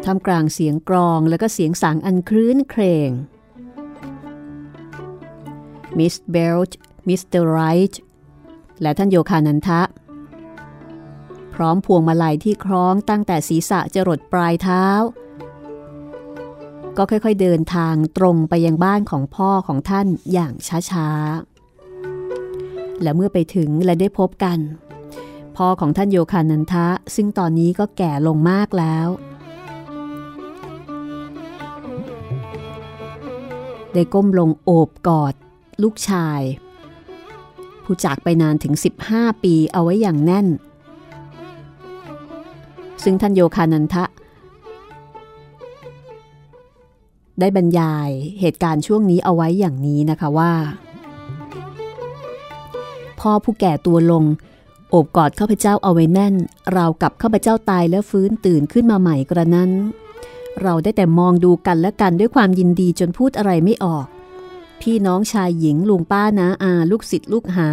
ท่ามกลางเสียงกลองและก็เสียงสางอันครื้นเครงมิสเบลต์มิสเตอร์ไรท์และท่านโยคานันทะพร้อมพวงมาลัยที่คล้องตั้งแต่ศีรษะจรดปลายเท้าก็ค่อยๆเดินทางตรงไปยังบ้านของพ่อของท่านอย่างช้าๆและเมื่อไปถึงและได้พบกันพ่อของท่านโยคานันทะซึ่งตอนนี้ก็แก่ลงมากแล้วได้ก้มลงโอบกอดลูกชายผู้จากไปนานถึงสิบห้าปีเอาไว้อย่างแน่นซึ่งท่านโยคานันทะได้บรรยายเหตุการณ์ช่วงนี้เอาไว้อย่างนี้นะคะว่าพ่อผู้แก่ตัวลงโอบกอดข้าพเจ้าเอาไว้แน่นราวกับข้าพเจ้าตายแล้วฟื้นตื่นขึ้นมาใหม่กระนั้น เราได้แต่มองดูกันและกันด้วยความยินดีจนพูดอะไรไม่ออกพี่น้องชายหญิงลุงป้าน้าอาลูกศิษย์ลูกหา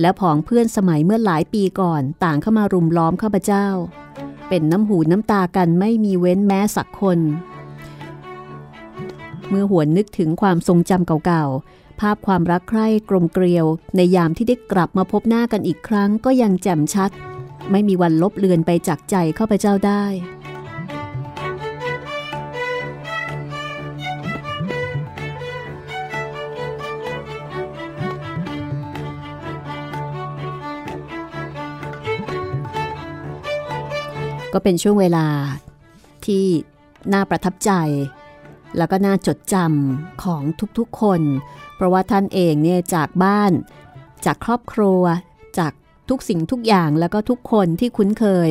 และผองเพื่อนสมัยเมื่อหลายปีก่อนต่างเข้ามารุมล้อมข้าพเจ้าเป็นน้ำหูน้ำตากันไม่มีเว้นแม้สักคนเมื่อหวนนึกถึงความทรงจำเก่าๆภาพความรักใคร่กลมเกลียวในยามที่ได้กลับมาพบหน้ากันอีกครั้งก็ยังแจ่มชัดไม่มีวันลบเลือนไปจากใจข้าพเจ้าได้ก็เป็นช่วงเวลาที่น่าประทับใจแล้วก็น่าจดจำของทุกๆคนเพราะว่าท่านเองเนี่ยจากบ้านจากครอบครัวจากทุกสิ่งทุกอย่างแล้วก็ทุกคนที่คุ้นเคย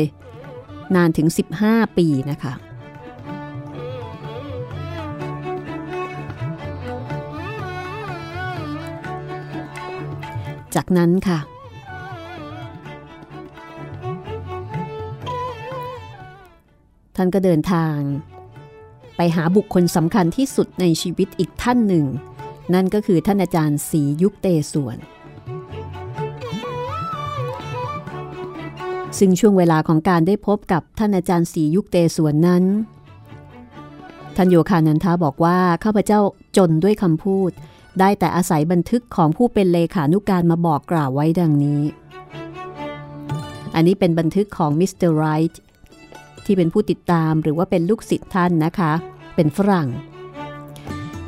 นานถึงสิบห้าปีนะคะจากนั้นค่ะท่านก็เดินทางไปหาบุคคลสำคัญที่สุดในชีวิตอีกท่านหนึ่งนั่นก็คือท่านอาจารย์ศรียุคเตศวรซึ่งช่วงเวลาของการได้พบกับท่านอาจารย์ศรียุคเตศวรนั้นท่านโยคานันทาบอกว่าข้าพเจ้าจนด้วยคำพูดได้แต่อาศัยบันทึกของผู้เป็นเลขานุการมาบอกกล่าวไว้ดังนี้อันนี้เป็นบันทึกของมิสเตอร์ไรท์ที่เป็นผู้ติดตามหรือว่าเป็นลูกศิษย์ท่านนะคะเป็นฝรั่ง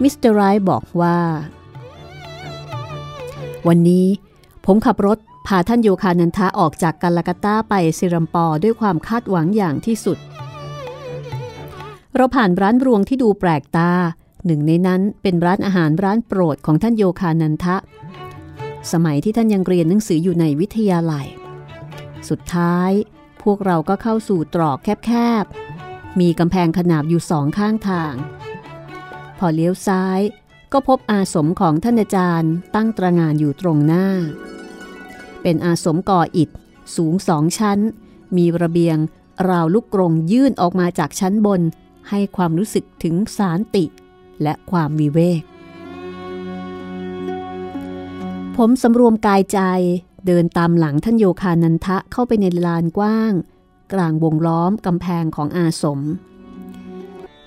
มิสเตอร์ไรท์บอกว่าวันนี้ผมขับรถพาท่านโยคานันทะออกจากกัลกัตตาไปสิรัมปอด้วยความคาดหวังอย่างที่สุดเราผ่านร้านรวงที่ดูแปลกตาหนึ่งในนั้นเป็นร้านอาหารร้านโปรดของท่านโยคานันทะสมัยที่ท่านยังเรียนหนังสืออยู่ในวิทยาลัยสุดท้ายพวกเราก็เข้าสู่ตรอกแคบๆมีกำแพงขนาบอยู่สองข้างทางพอเลี้ยวซ้ายก็พบอาสมของท่านอาจารย์ตั้งตระหง่านอยู่ตรงหน้าเป็นอาสมก่ออิฐสูงสองชั้นมีระเบียงราวลูกกรงยื่นออกมาจากชั้นบนให้ความรู้สึกถึงสันติและความวิเวกผมสำรวมกายใจเดินตามหลังท่านโยคานันทะเข้าไปในลานกว้างกลางวงล้อมกำแพงของอาสม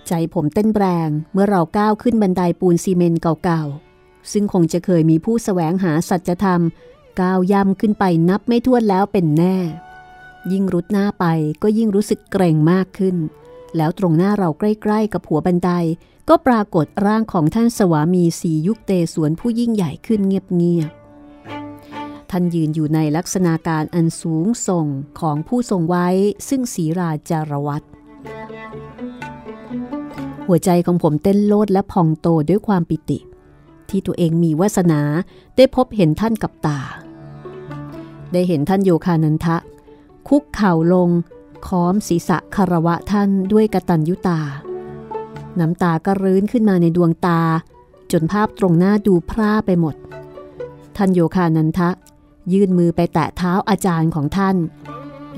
ใจผมเต้นแรงเมื่อเราก้าวขึ้นบันไดปูนซีเมนต์เก่าๆซึ่งคงจะเคยมีผู้แสวงหาสัจธรรมก้าวย่ำขึ้นไปนับไม่ถ้วนแล้วเป็นแน่ยิ่งรุดหน้าไปก็ยิ่งรู้สึกเกรงมากขึ้นแล้วตรงหน้าเราใกล้ๆกับหัวบันไดก็ปรากฏร่างของท่านสวามีศรียุคเตศวรผู้ยิ่งใหญ่ขึ้นเงียบๆท่านยืนอยู่ในลักษณะการอันสูงส่งของผู้ทรงไว้ซึ่งศรีราจารวัตรหัวใจของผมเต้นโลดและพองโตด้วยความปิติที่ตัวเองมีวาสนาได้พบเห็นท่านกับตาได้เห็นท่านโยคานันทะคุกเข่าลงค้อมศีรษะคารวะท่านด้วยกตัญญูตาน้ำตาก็รื้นขึ้นมาในดวงตาจนภาพตรงหน้าดูพร่าไปหมดท่านโยคานันทะยื่นมือไปแตะเท้าอาจารย์ของท่าน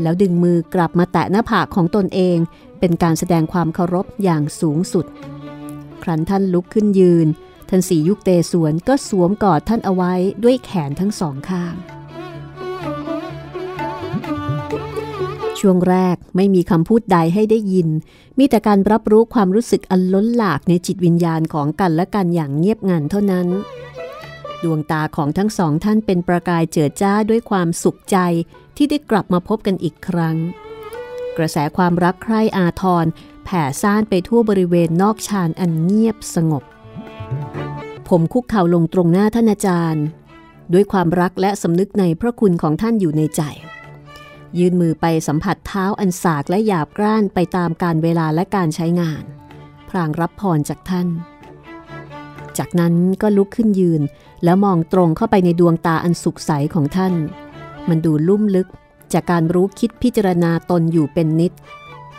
แล้วดึงมือกลับมาแตะหน้าผากของตนเองเป็นการแสดงความเคารพอย่างสูงสุดครั้นท่านลุกขึ้นยืนท่านศรียุคเตศวรก็สวมกอดท่านเอาไว้ด้วยแขนทั้งสองข้างช่วงแรกไม่มีคำพูดใดให้ได้ยินมีแต่การรับรู้ความรู้สึกอันล้นหลากในจิตวิญญาณของกันและกันอย่างเงียบงันเท่านั้นดวงตาของทั้งสองท่านเป็นประกายเจิดจ้าด้วยความสุขใจที่ได้กลับมาพบกันอีกครั้งกระแสความรักใคร่อาทรแผ่ซ่านไปทั่วบริเวณนอกฌานอันเงียบสงบผมคุกเข่าลงตรงหน้าท่านอาจารย์ด้วยความรักและสำนึกในพระคุณของท่านอยู่ในใจยื่นมือไปสัมผัสเท้าอันสากและหยาบกร้านไปตามกาลเวลาและการใช้งานพลางรับพรจากท่านจากนั้นก็ลุกขึ้นยืนแล้วมองตรงเข้าไปในดวงตาอันสุขใสของท่านมันดูลุ่มลึกจากการรู้คิดพิจารณาตนอยู่เป็นนิด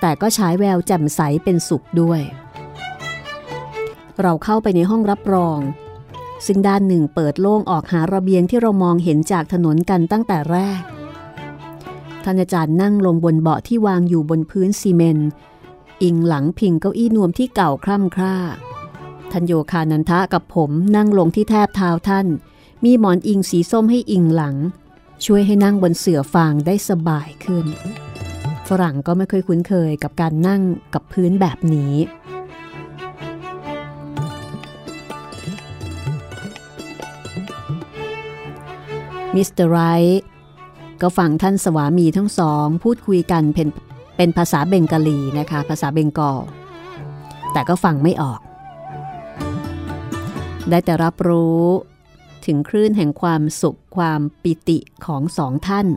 แต่ก็ฉายแววแจ่มใสเป็นสุขด้วยเราเข้าไปในห้องรับรองซึ่งด้านหนึ่งเปิดโล่งออกหาระเบียงที่เรามองเห็นจากถนนกันตั้งแต่แรกท่านอาจารย์นั่งลงบนเบาะที่วางอยู่บนพื้นซีเมนต์ อิงหลังพิงเก้าอี้นวมที่เก่าคร่ำคร่าท่านโยคานันทะกับผมนั่งลงที่แทบเท้าท่านมีหมอนอิงสีส้มให้อิงหลังช่วยให้นั่งบนเสื่อฟางได้สบายขึ้นฝรั่งก็ไม่เคยคุ้นเคยกับการนั่งกับพื้นแบบนี้มิสเตอร์ไรท์ก็ฟังท่านสวามีทั้งสองพูดคุยกันเป็นเป็นภาษาเบงกาลีนะคะภาษาเบงกอลแต่ก็ฟังไม่ออกได้แต่รับรู้ถึงคลื่นแห่งความสุขความปิติของสองท่าน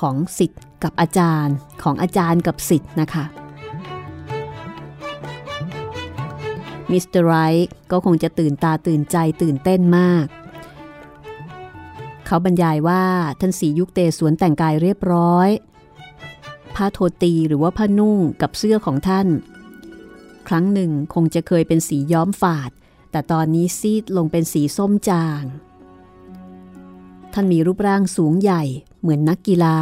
ของศิษย์กับอาจารย์ของอาจารย์กับศิษย์นะคะมิสเตอร์ไรท์ก็คงจะตื่นตาตื่นใจตื่นเต้นมากเขาบรรยายว่าท่านศรียุคเตสวนแต่งกายเรียบร้อยผ้าโธตีหรือว่าผ้านุ่งกับเสื้อของท่านครั้งหนึ่งคงจะเคยเป็นสีย้อมฝาดแต่ตอนนี้ซีดลงเป็นสีส้มจางท่านมีรูปร่างสูงใหญ่เหมือนนักกีฬา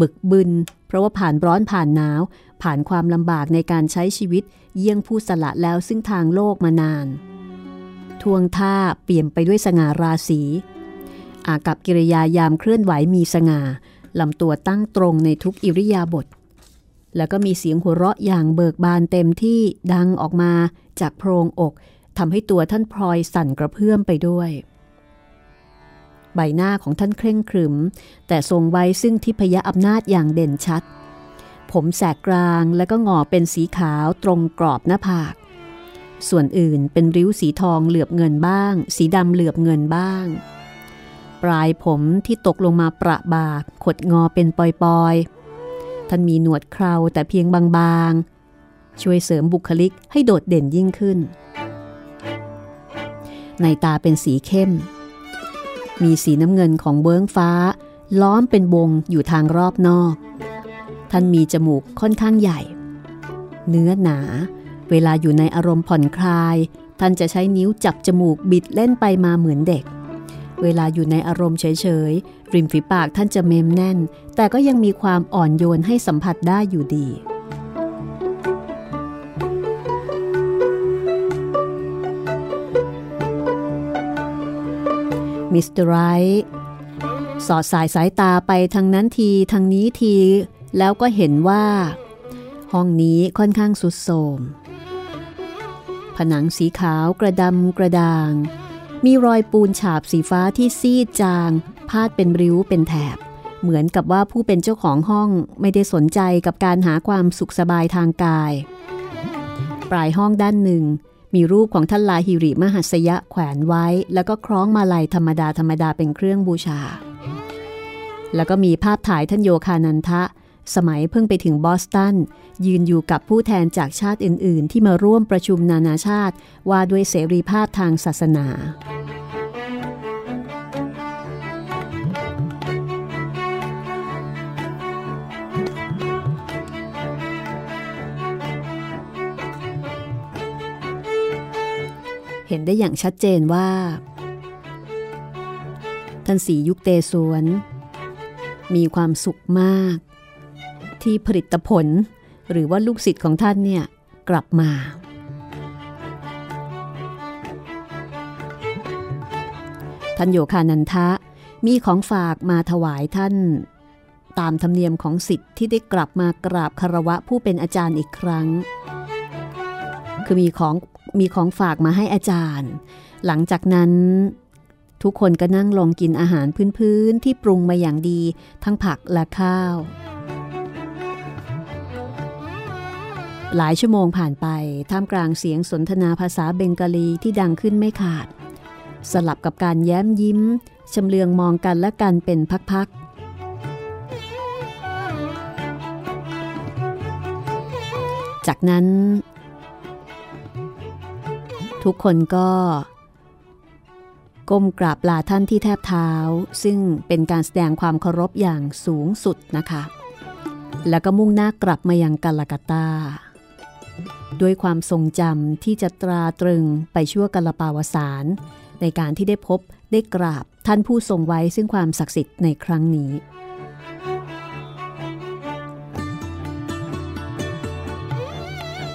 บึกบึนเพราะว่าผ่านร้อนผ่านหนาวผ่านความลำบากในการใช้ชีวิตเยี่ยงผู้สละแล้วซึ่งทางโลกมานานทวงท่าเปี่ยมไปด้วยสง่าราศีอากับกิริยายามเคลื่อนไหวมีสง่าลำตัวตั้งตรงในทุกอิริยาบถแล้วก็มีเสียงหัวเราะอย่างเบิกบานเต็มที่ดังออกมาจากโพรงอกทำให้ตัวท่านพลอยสั่นกระเพื่อมไปด้วยใบหน้าของท่านเคร่งครึมแต่ทรงไว้ซึ่งทิพยอำนาจอย่างเด่นชัดผมแสกกลางและก็งอเป็นสีขาวตรงกรอบหน้าผากส่วนอื่นเป็นริ้วสีทองเหลือบเงินบ้างสีดำเหลือบเงินบ้างปลายผมที่ตกลงมาประบากขดงอเป็นปอยๆท่านมีหนวดเคราแต่เพียงบางๆช่วยเสริมบุคลิกให้โดดเด่นยิ่งขึ้นในตาเป็นสีเข้มมีสีน้ำเงินของเบื้องฟ้าล้อมเป็นวงอยู่ทางรอบนอกท่านมีจมูกค่อนข้างใหญ่เนื้อหนาเวลาอยู่ในอารมณ์ผ่อนคลายท่านจะใช้นิ้วจับจมูกบิดเล่นไปมาเหมือนเด็กเวลาอยู่ในอารมณ์เฉยๆริมฝีปากท่านจะเมมแน่นแต่ก็ยังมีความอ่อนโยนให้สัมผัสได้อยู่ดีมิสเตอร์ไรท์สอดสายสายตาไปทางนั้นทีทางนี้ทีแล้วก็เห็นว่าห้องนี้ค่อนข้างสุดโทรมผนังสีขาวกระดำกระด่างมีรอยปูนฉาบสีฟ้าที่ซีดจางพาดเป็นริ้วเป็นแถบเหมือนกับว่าผู้เป็นเจ้าของห้องไม่ได้สนใจกับการหาความสุขสบายทางกายปลายห้องด้านหนึ่งมีรูปของท่านลาหิริมหัสยะแขวนไว้แล้วก็คล้องมาลัยธรรมดาธรรมดาเป็นเครื่องบูชาแล้วก็มีภาพถ่ายท่านโยคานันทะสมัยเพิ่งไปถึงบอสตันยืนอยู่กับผู้แทนจากชาติอื่นๆที่มาร่วมประชุมนานาชาติว่าด้วยเสรีภาพทางศาสนาเห็นได้อย่างชัดเจนว่าท่านศรียุคเตสวนมีความสุขมากที่ผลิตผลหรือว่าลูกศิษย์ของท่านเนี่ยกลับมาท่านโยคานันทะมีของฝากมาถวายท่านตามธรรมเนียมของศิษย์ที่ได้กลับมากราบคารวะผู้เป็นอาจารย์อีกครั้งคือมีของมีของฝากมาให้อาจารย์หลังจากนั้นทุกคนก็นั่งลงกินอาหารพื้นๆที่ปรุงมาอย่างดีทั้งผักและข้าวหลายชั่วโมงผ่านไปท่ามกลางเสียงสนทนาภาษาเบงกาลีที่ดังขึ้นไม่ขาดสลับกับการแย้มยิ้มชำเลืองมองกันและกันเป็นพักๆจากนั้นทุกคนก็ก้มกราบลาท่านที่แทบเท้าซึ่งเป็นการแสดงความเคารพอย่างสูงสุดนะคะแล้วก็มุ่งหน้ากลับมายังกัลกัตตาด้วยความทรงจำที่จะตราตรึงไปชั่วกัลปาวสานในการที่ได้พบได้กราบท่านผู้ทรงไว้ซึ่งความศักดิ์สิทธิ์ในครั้งนี้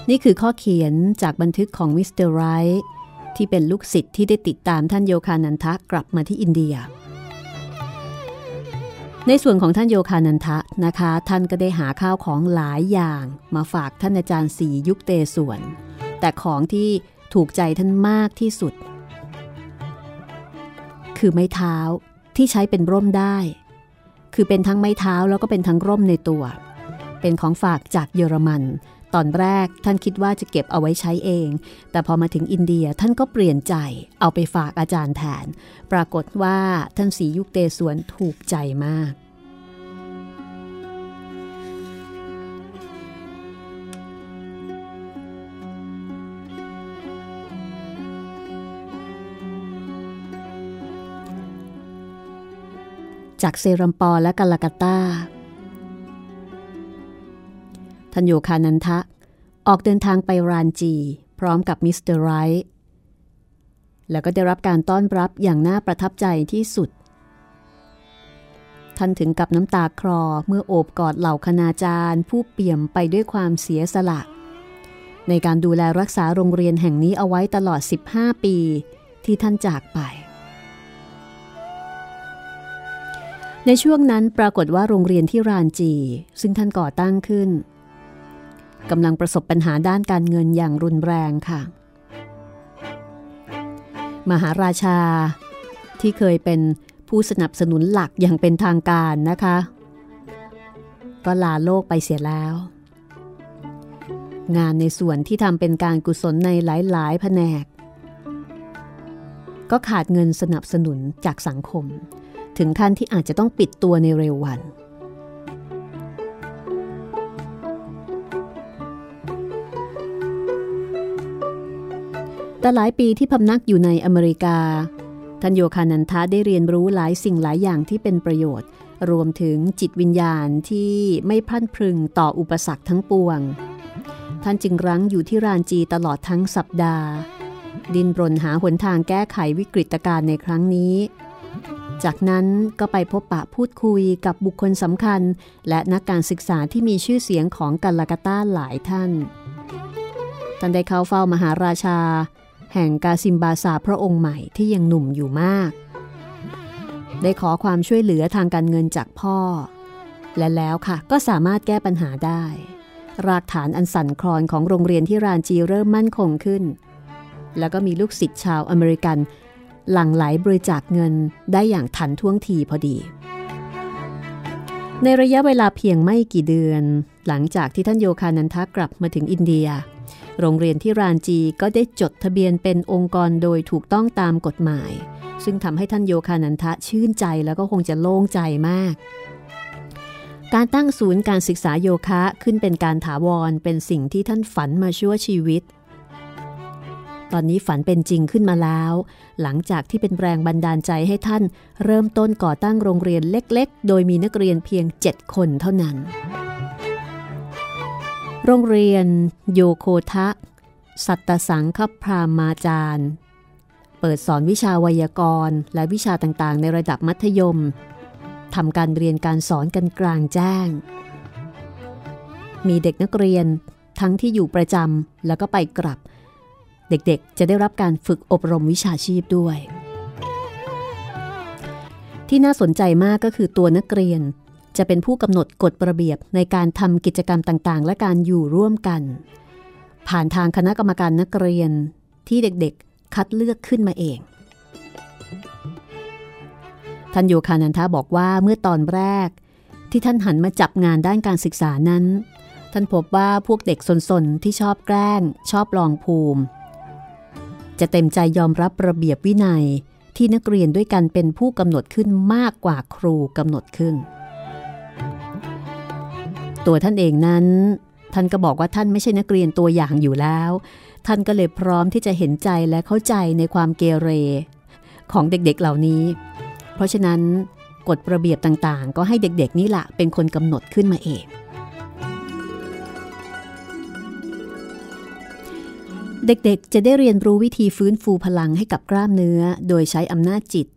นี่คือข้อเขียนจากบันทึกของมิสเตอร์ไรท์ที่เป็นลูกศิษย์ที่ได้ติดตามท่านโยคานันทะกลับมาที่อินเดียในส่วนของท่านโยคานันทะนะคะท่านก็ได้หาข้าวของหลายอย่างมาฝากท่านอาจารย์ศรียุคเตส่วนแต่ของที่ถูกใจท่านมากที่สุดคือไม้เท้าที่ใช้เป็นร่มได้คือเป็นทั้งไม้เท้าแล้วก็เป็นทั้งร่มในตัวเป็นของฝากจากเยอรมันตอนแรกท่านคิดว่าจะเก็บเอาไว้ใช้เองแต่พอมาถึงอินเดียท่านก็เปลี่ยนใจเอาไปฝากอาจารย์แทนปรากฏว่าท่านศรียุคเตสวนถูกใจมากจากเซรัมปอและกัลกัตตาท่านโยคานันทะออกเดินทางไปรานจีพร้อมกับมิสเตอร์ไรท์แล้วก็ได้รับการต้อนรับอย่างน่าประทับใจที่สุดท่านถึงกับน้ำตาคลอเมื่อโอบกอดเหล่าคณาจารย์ผู้เปี่ยมไปด้วยความเสียสละในการดูแลรักษาโรงเรียนแห่งนี้เอาไว้ตลอดสิบห้าปีที่ท่านจากไปในช่วงนั้นปรากฏว่าโรงเรียนที่รานจีซึ่งท่านก่อตั้งขึ้นกำลังประสบปัญหาด้านการเงินอย่างรุนแรงค่ะมหาราชาที่เคยเป็นผู้สนับสนุนหลักอย่างเป็นทางการนะคะก็ลาโลกไปเสียแล้วงานในส่วนที่ทำเป็นการกุศลในหลายๆแผนกก็ขาดเงินสนับสนุนจากสังคมถึงขั้นที่อาจจะต้องปิดตัวในเร็ววันแต่หลายปีที่พำนักอยู่ในอเมริกาท่านโยคานันทะได้เรียนรู้หลายสิ่งหลายอย่างที่เป็นประโยชน์รวมถึงจิตวิญญาณที่ไม่พลั้นพรึงต่ออุปสรรคทั้งปวงท่านจึงรั้งอยู่ที่รานจีตลอดทั้งสัปดาห์ดิ้นรนหาหนทางแก้ไขวิกฤตการณ์ในครั้งนี้จากนั้นก็ไปพบปะพูดคุยกับบุคคลสำคัญและนักการศึกษาที่มีชื่อเสียงของกัลกัตตาหลายท่านท่านได้เข้าเฝ้ามหาราชาแห่งกาซิมบาซาพระองค์ใหม่ที่ยังหนุ่มอยู่มากได้ขอความช่วยเหลือทางการเงินจากพ่อและแล้วค่ะก็สามารถแก้ปัญหาได้รากฐานอันสั่นคลอนของโรงเรียนที่รานจีเริ่มมั่นคงขึ้นแล้วก็มีลูกศิษย์ชาวอเมริกันหลั่งไหลบริจาคเงินได้อย่างทันท่วงทีพอดีในระยะเวลาเพียงไม่กี่เดือนหลังจากที่ท่านโยคานันทะกลับมาถึงอินเดียโรงเรียนที่รานจีก็ได้จดทะเบียนเป็นองค์กรโดยถูกต้องตามกฎหมายซึ่งทำให้ท่านโยคานันทะชื่นใจแล้วก็คงจะโล่งใจมากการตั้งศูนย์การศึกษาโยคะขึ้นเป็นการถาวรเป็นสิ่งที่ท่านฝันมาชั่วชีวิตตอนนี้ฝันเป็นจริงขึ้นมาแล้วหลังจากที่เป็นแรงบันดาลใจให้ท่านเริ่มต้นก่อตั้งโรงเรียนเล็กๆโดยมีนักเรียนเพียงเจ็ดคนเท่านั้นโรงเรียนโยโคทะสัตตสังฆพรามาจารย์เปิดสอนวิชาไวยากรณ์และวิชาต่างๆในระดับมัธยมทำการเรียนการสอนกันกลางแจ้งมีเด็กนักเรียนทั้งที่อยู่ประจำแล้วก็ไปกลับเด็กๆจะได้รับการฝึกอบรมวิชาชีพด้วยที่น่าสนใจมากก็คือตัวนักเรียนจะเป็นผู้กำหนดกฎระเบียบในการทำกิจกรรมต่างๆและการอยู่ร่วมกันผ่านทางคณะกรรมการนักเรียนที่เด็กๆคัดเลือกขึ้นมาเองท่านโยคานันทะบอกว่าเมื่อตอนแรกที่ท่านหันมาจับงานด้านการศึกษานั้นท่านพบว่าพวกเด็กสนๆที่ชอบแกล้งชอบลองภูมิจะเต็มใจยอมรับระเบียบวินัยที่นักเรียนด้วยกันเป็นผู้กำหนดขึ้นมากกว่าครูกำหนดขึ้นตัวท่านเองนั้นท่านก็บอกว่าท่านไม่ใช่นักเรียนตัวอย่างอยู่แล้วท่านก็เลยพร้อมที่จะเห็นใจและเข้าใจในความเกเรของเด็กๆเหล่านี้เพราะฉะนั้นกฎระเบียบต่างๆก็ให้เด็กๆนี่แหละเป็นคนกำหนดขึ้นมาเองเด็กๆจะได้เรียนรู้วิธีฟื้นฟูพลังให้กับกล้ามเนื้อโดยใช้อำนาจจิต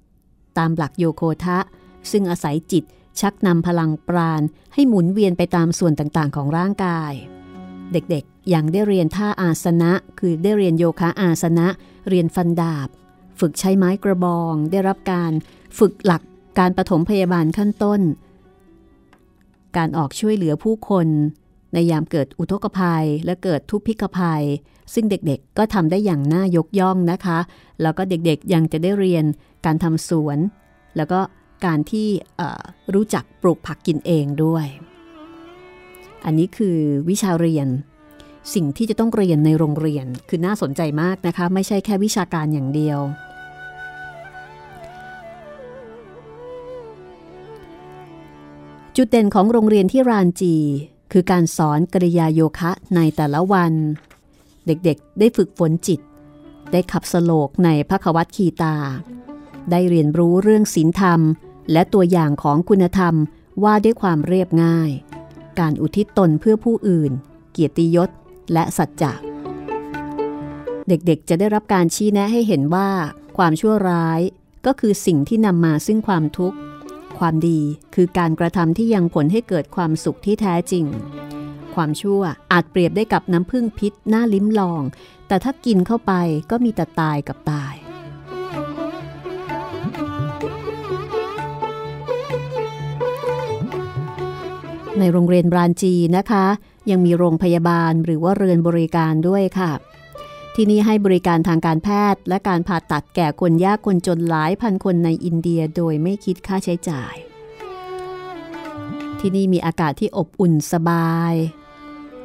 ตามหลักโยโคทะซึ่งอาศัยจิตชักนำพลังปราณให้หมุนเวียนไปตามส่วนต่างๆของร่างกายเด็กๆ อย่างได้เรียนท่าอาสนะคือได้เรียนโยคะอาสนะเรียนฟันดาบฝึกใช้ไม้กระบองได้รับการฝึกหลักการปฐมพยาบาลขั้นต้นการออกช่วยเหลือผู้คนในยามเกิดอุทกภัยและเกิดทุพพิกภัยซึ่งเด็กๆก็ทำได้อย่างน่ายกย่องนะคะแล้วก็เด็กๆยังจะได้เรียนการทำสวนแล้วก็การที่รู้จักปลูกผักกินเองด้วยอันนี้คือวิชาเรียนสิ่งที่จะต้องเรียนในโรงเรียนคือน่าสนใจมากนะคะไม่ใช่แค่วิชาการอย่างเดียวจุดเด่นของโรงเรียนที่รานจีคือการสอนกริยาโยคะในแต่ละวันเด็กๆได้ฝึกฝนจิตได้ขับสโลกในภควัตคีตาได้เรียนรู้เรื่องศีลธรรมและตัวอย่างของคุณธรรมว่าด้วยความเรียบง่ายการอุทิศตนเพื่อผู้อื่นเกียรติยศและสัจจะเด็กๆจะได้รับการชี้แนะให้เห็นว่าความชั่วร้ายก็คือสิ่งที่นำมาซึ่งความทุกข์ความดีคือการกระทำที่ยังผลให้เกิดความสุขที่แท้จริงความชั่วอาจเปรียบได้กับน้ำผึ้งพิษน่าลิ้มลองแต่ถ้ากินเข้าไปก็มีแต่ตายกับตายในโรงเรียนบรานจีนะคะยังมีโรงพยาบาลหรือว่าเรือนบริการด้วยค่ะที่นี่ให้บริการทางการแพทย์และการผ่าตัดแก่คนยากคนจนหลายพันคนในอินเดียโดยไม่คิดค่าใช้จ่ายที่นี่มีอากาศที่อบอุ่นสบาย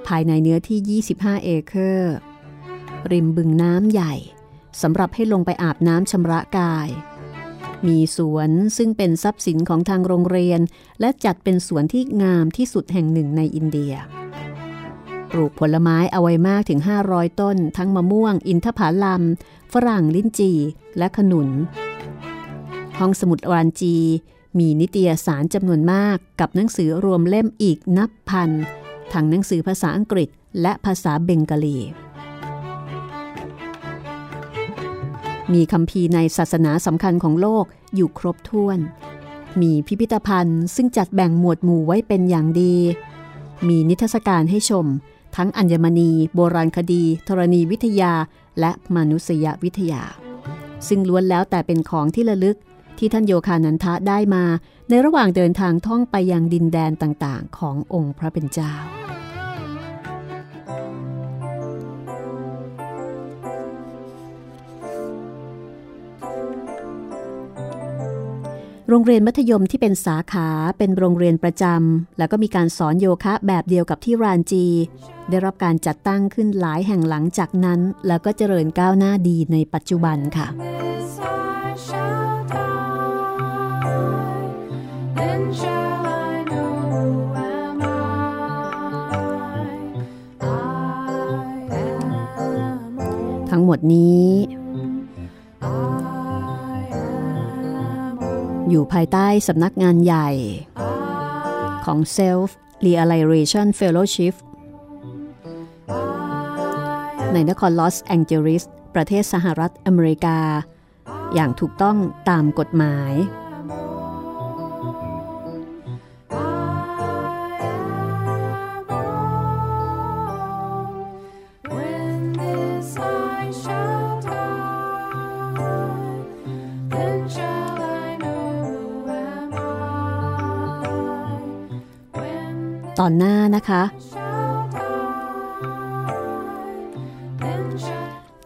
ภายในเนื้อที่ยี่สิบห้าเอเคอร์ริมบึงน้ำใหญ่สำหรับให้ลงไปอาบน้ำชำระกายมีสวนซึ่งเป็นทรัพย์สินของทางโรงเรียนและจัดเป็นสวนที่งามที่สุดแห่งหนึ่งในอินเดียปลูกผลไม้เอาไว้มากถึงห้าร้อยต้นทั้งมะม่วงอินทผลัมฝรั่งลิ้นจี่และขนุนห้องสมุดวานจีมีนิตยสารจำนวนมากกับหนังสือรวมเล่มอีกนับพันทั้งหนังสือภาษาอังกฤษและภาษาเบงกาลีมีคัมภีร์ในศาสนาสำคัญของโลกอยู่ครบถ้วนมีพิพิธภัณฑ์ซึ่งจัดแบ่งหมวดหมู่ไว้เป็นอย่างดีมีนิทรรศการให้ชมทั้งอัญมณีโบราณคดีธรณีวิทยาและมนุษยวิทยาซึ่งล้วนแล้วแต่เป็นของที่ระลึกที่ท่านโยคานันทะได้มาในระหว่างเดินทางท่องไปยังดินแดนต่างๆขององค์พระผู้เป็นเจ้าโรงเรียนมัธยมที่เป็นสาขาเป็นโรงเรียนประจำแล้วก็มีการสอนโยคะแบบเดียวกับที่รานจีได้รับการจัดตั้งขึ้นหลายแห่งหลังจากนั้นแล้วก็เจริญก้าวหน้าดีในปัจจุบันค่ะทั้งหมดนี้อยู่ภายใต้สำนักงานใหญ่ของ Self Realization Fellowship ในนครลอสแองเจลิสประเทศสหรัฐอเมริกาอย่างถูกต้องตามกฎหมายตอนหน้านะคะ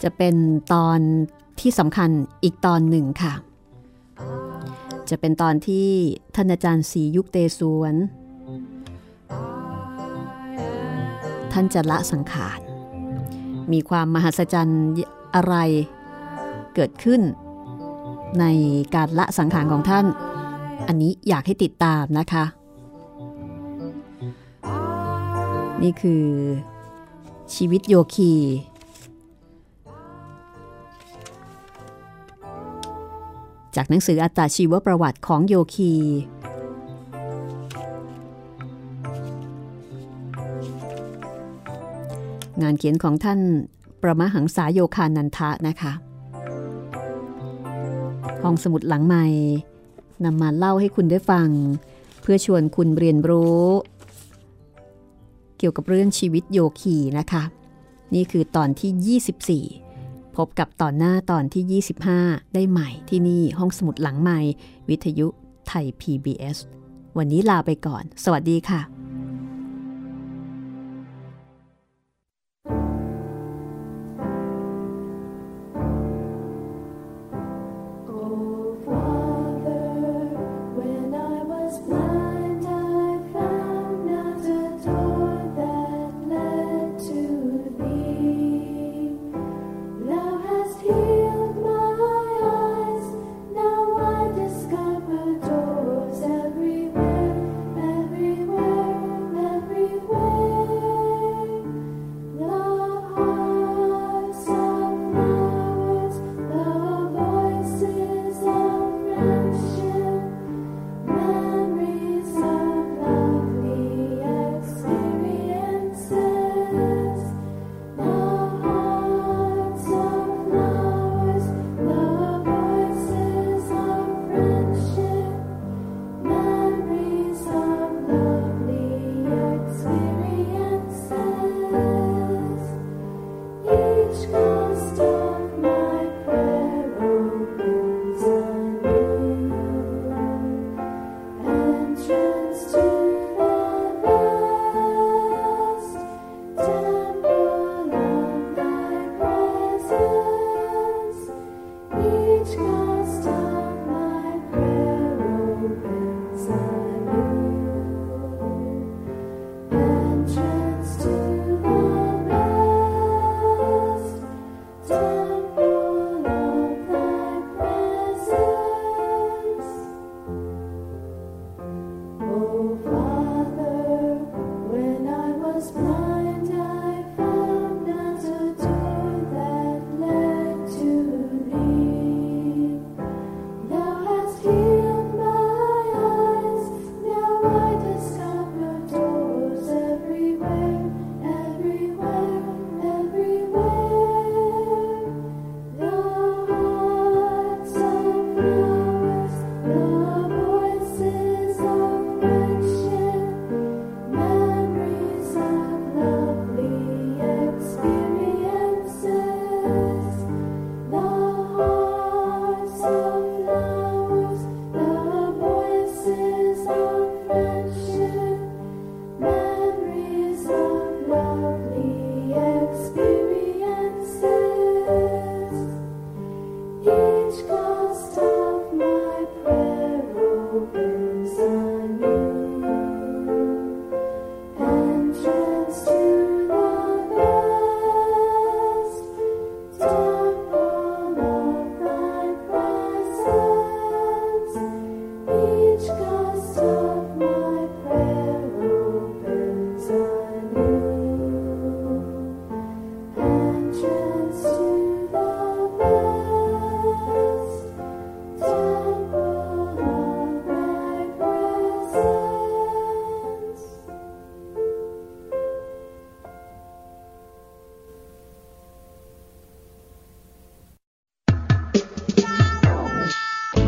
จะเป็นตอนที่สำคัญอีกตอนหนึ่งค่ะจะเป็นตอนที่ท่านอาจารย์ศรียุคเตสวนท่านจะละสังขารมีความมหัศจรรย์อะไรเกิดขึ้นในการละสังขารของท่านอันนี้อยากให้ติดตามนะคะนี่คือชีวิตโยคีจากหนังสืออัตชีวประวัติของโยคีงานเขียนของท่านประมหังสาโยคานันทะนะคะห้องสมุดหลังใหม่นำมาเล่าให้คุณได้ฟังเพื่อชวนคุณเรียนรู้เกี่ยวกับเรื่องชีวิตโยคีนะคะ นี่คือตอนที่ยี่สิบสี่พบกับตอนหน้าตอนที่ยี่สิบห้าได้ใหม่ที่นี่ห้องสมุดหลังใหม่วิทยุไทย พี บี เอส วันนี้ลาไปก่อนสวัสดีค่ะ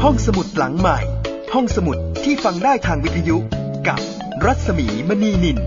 ห้องสมุดหลังใหม่ห้องสมุดที่ฟังได้ทางวิทยุกับรัศมีมณีนิน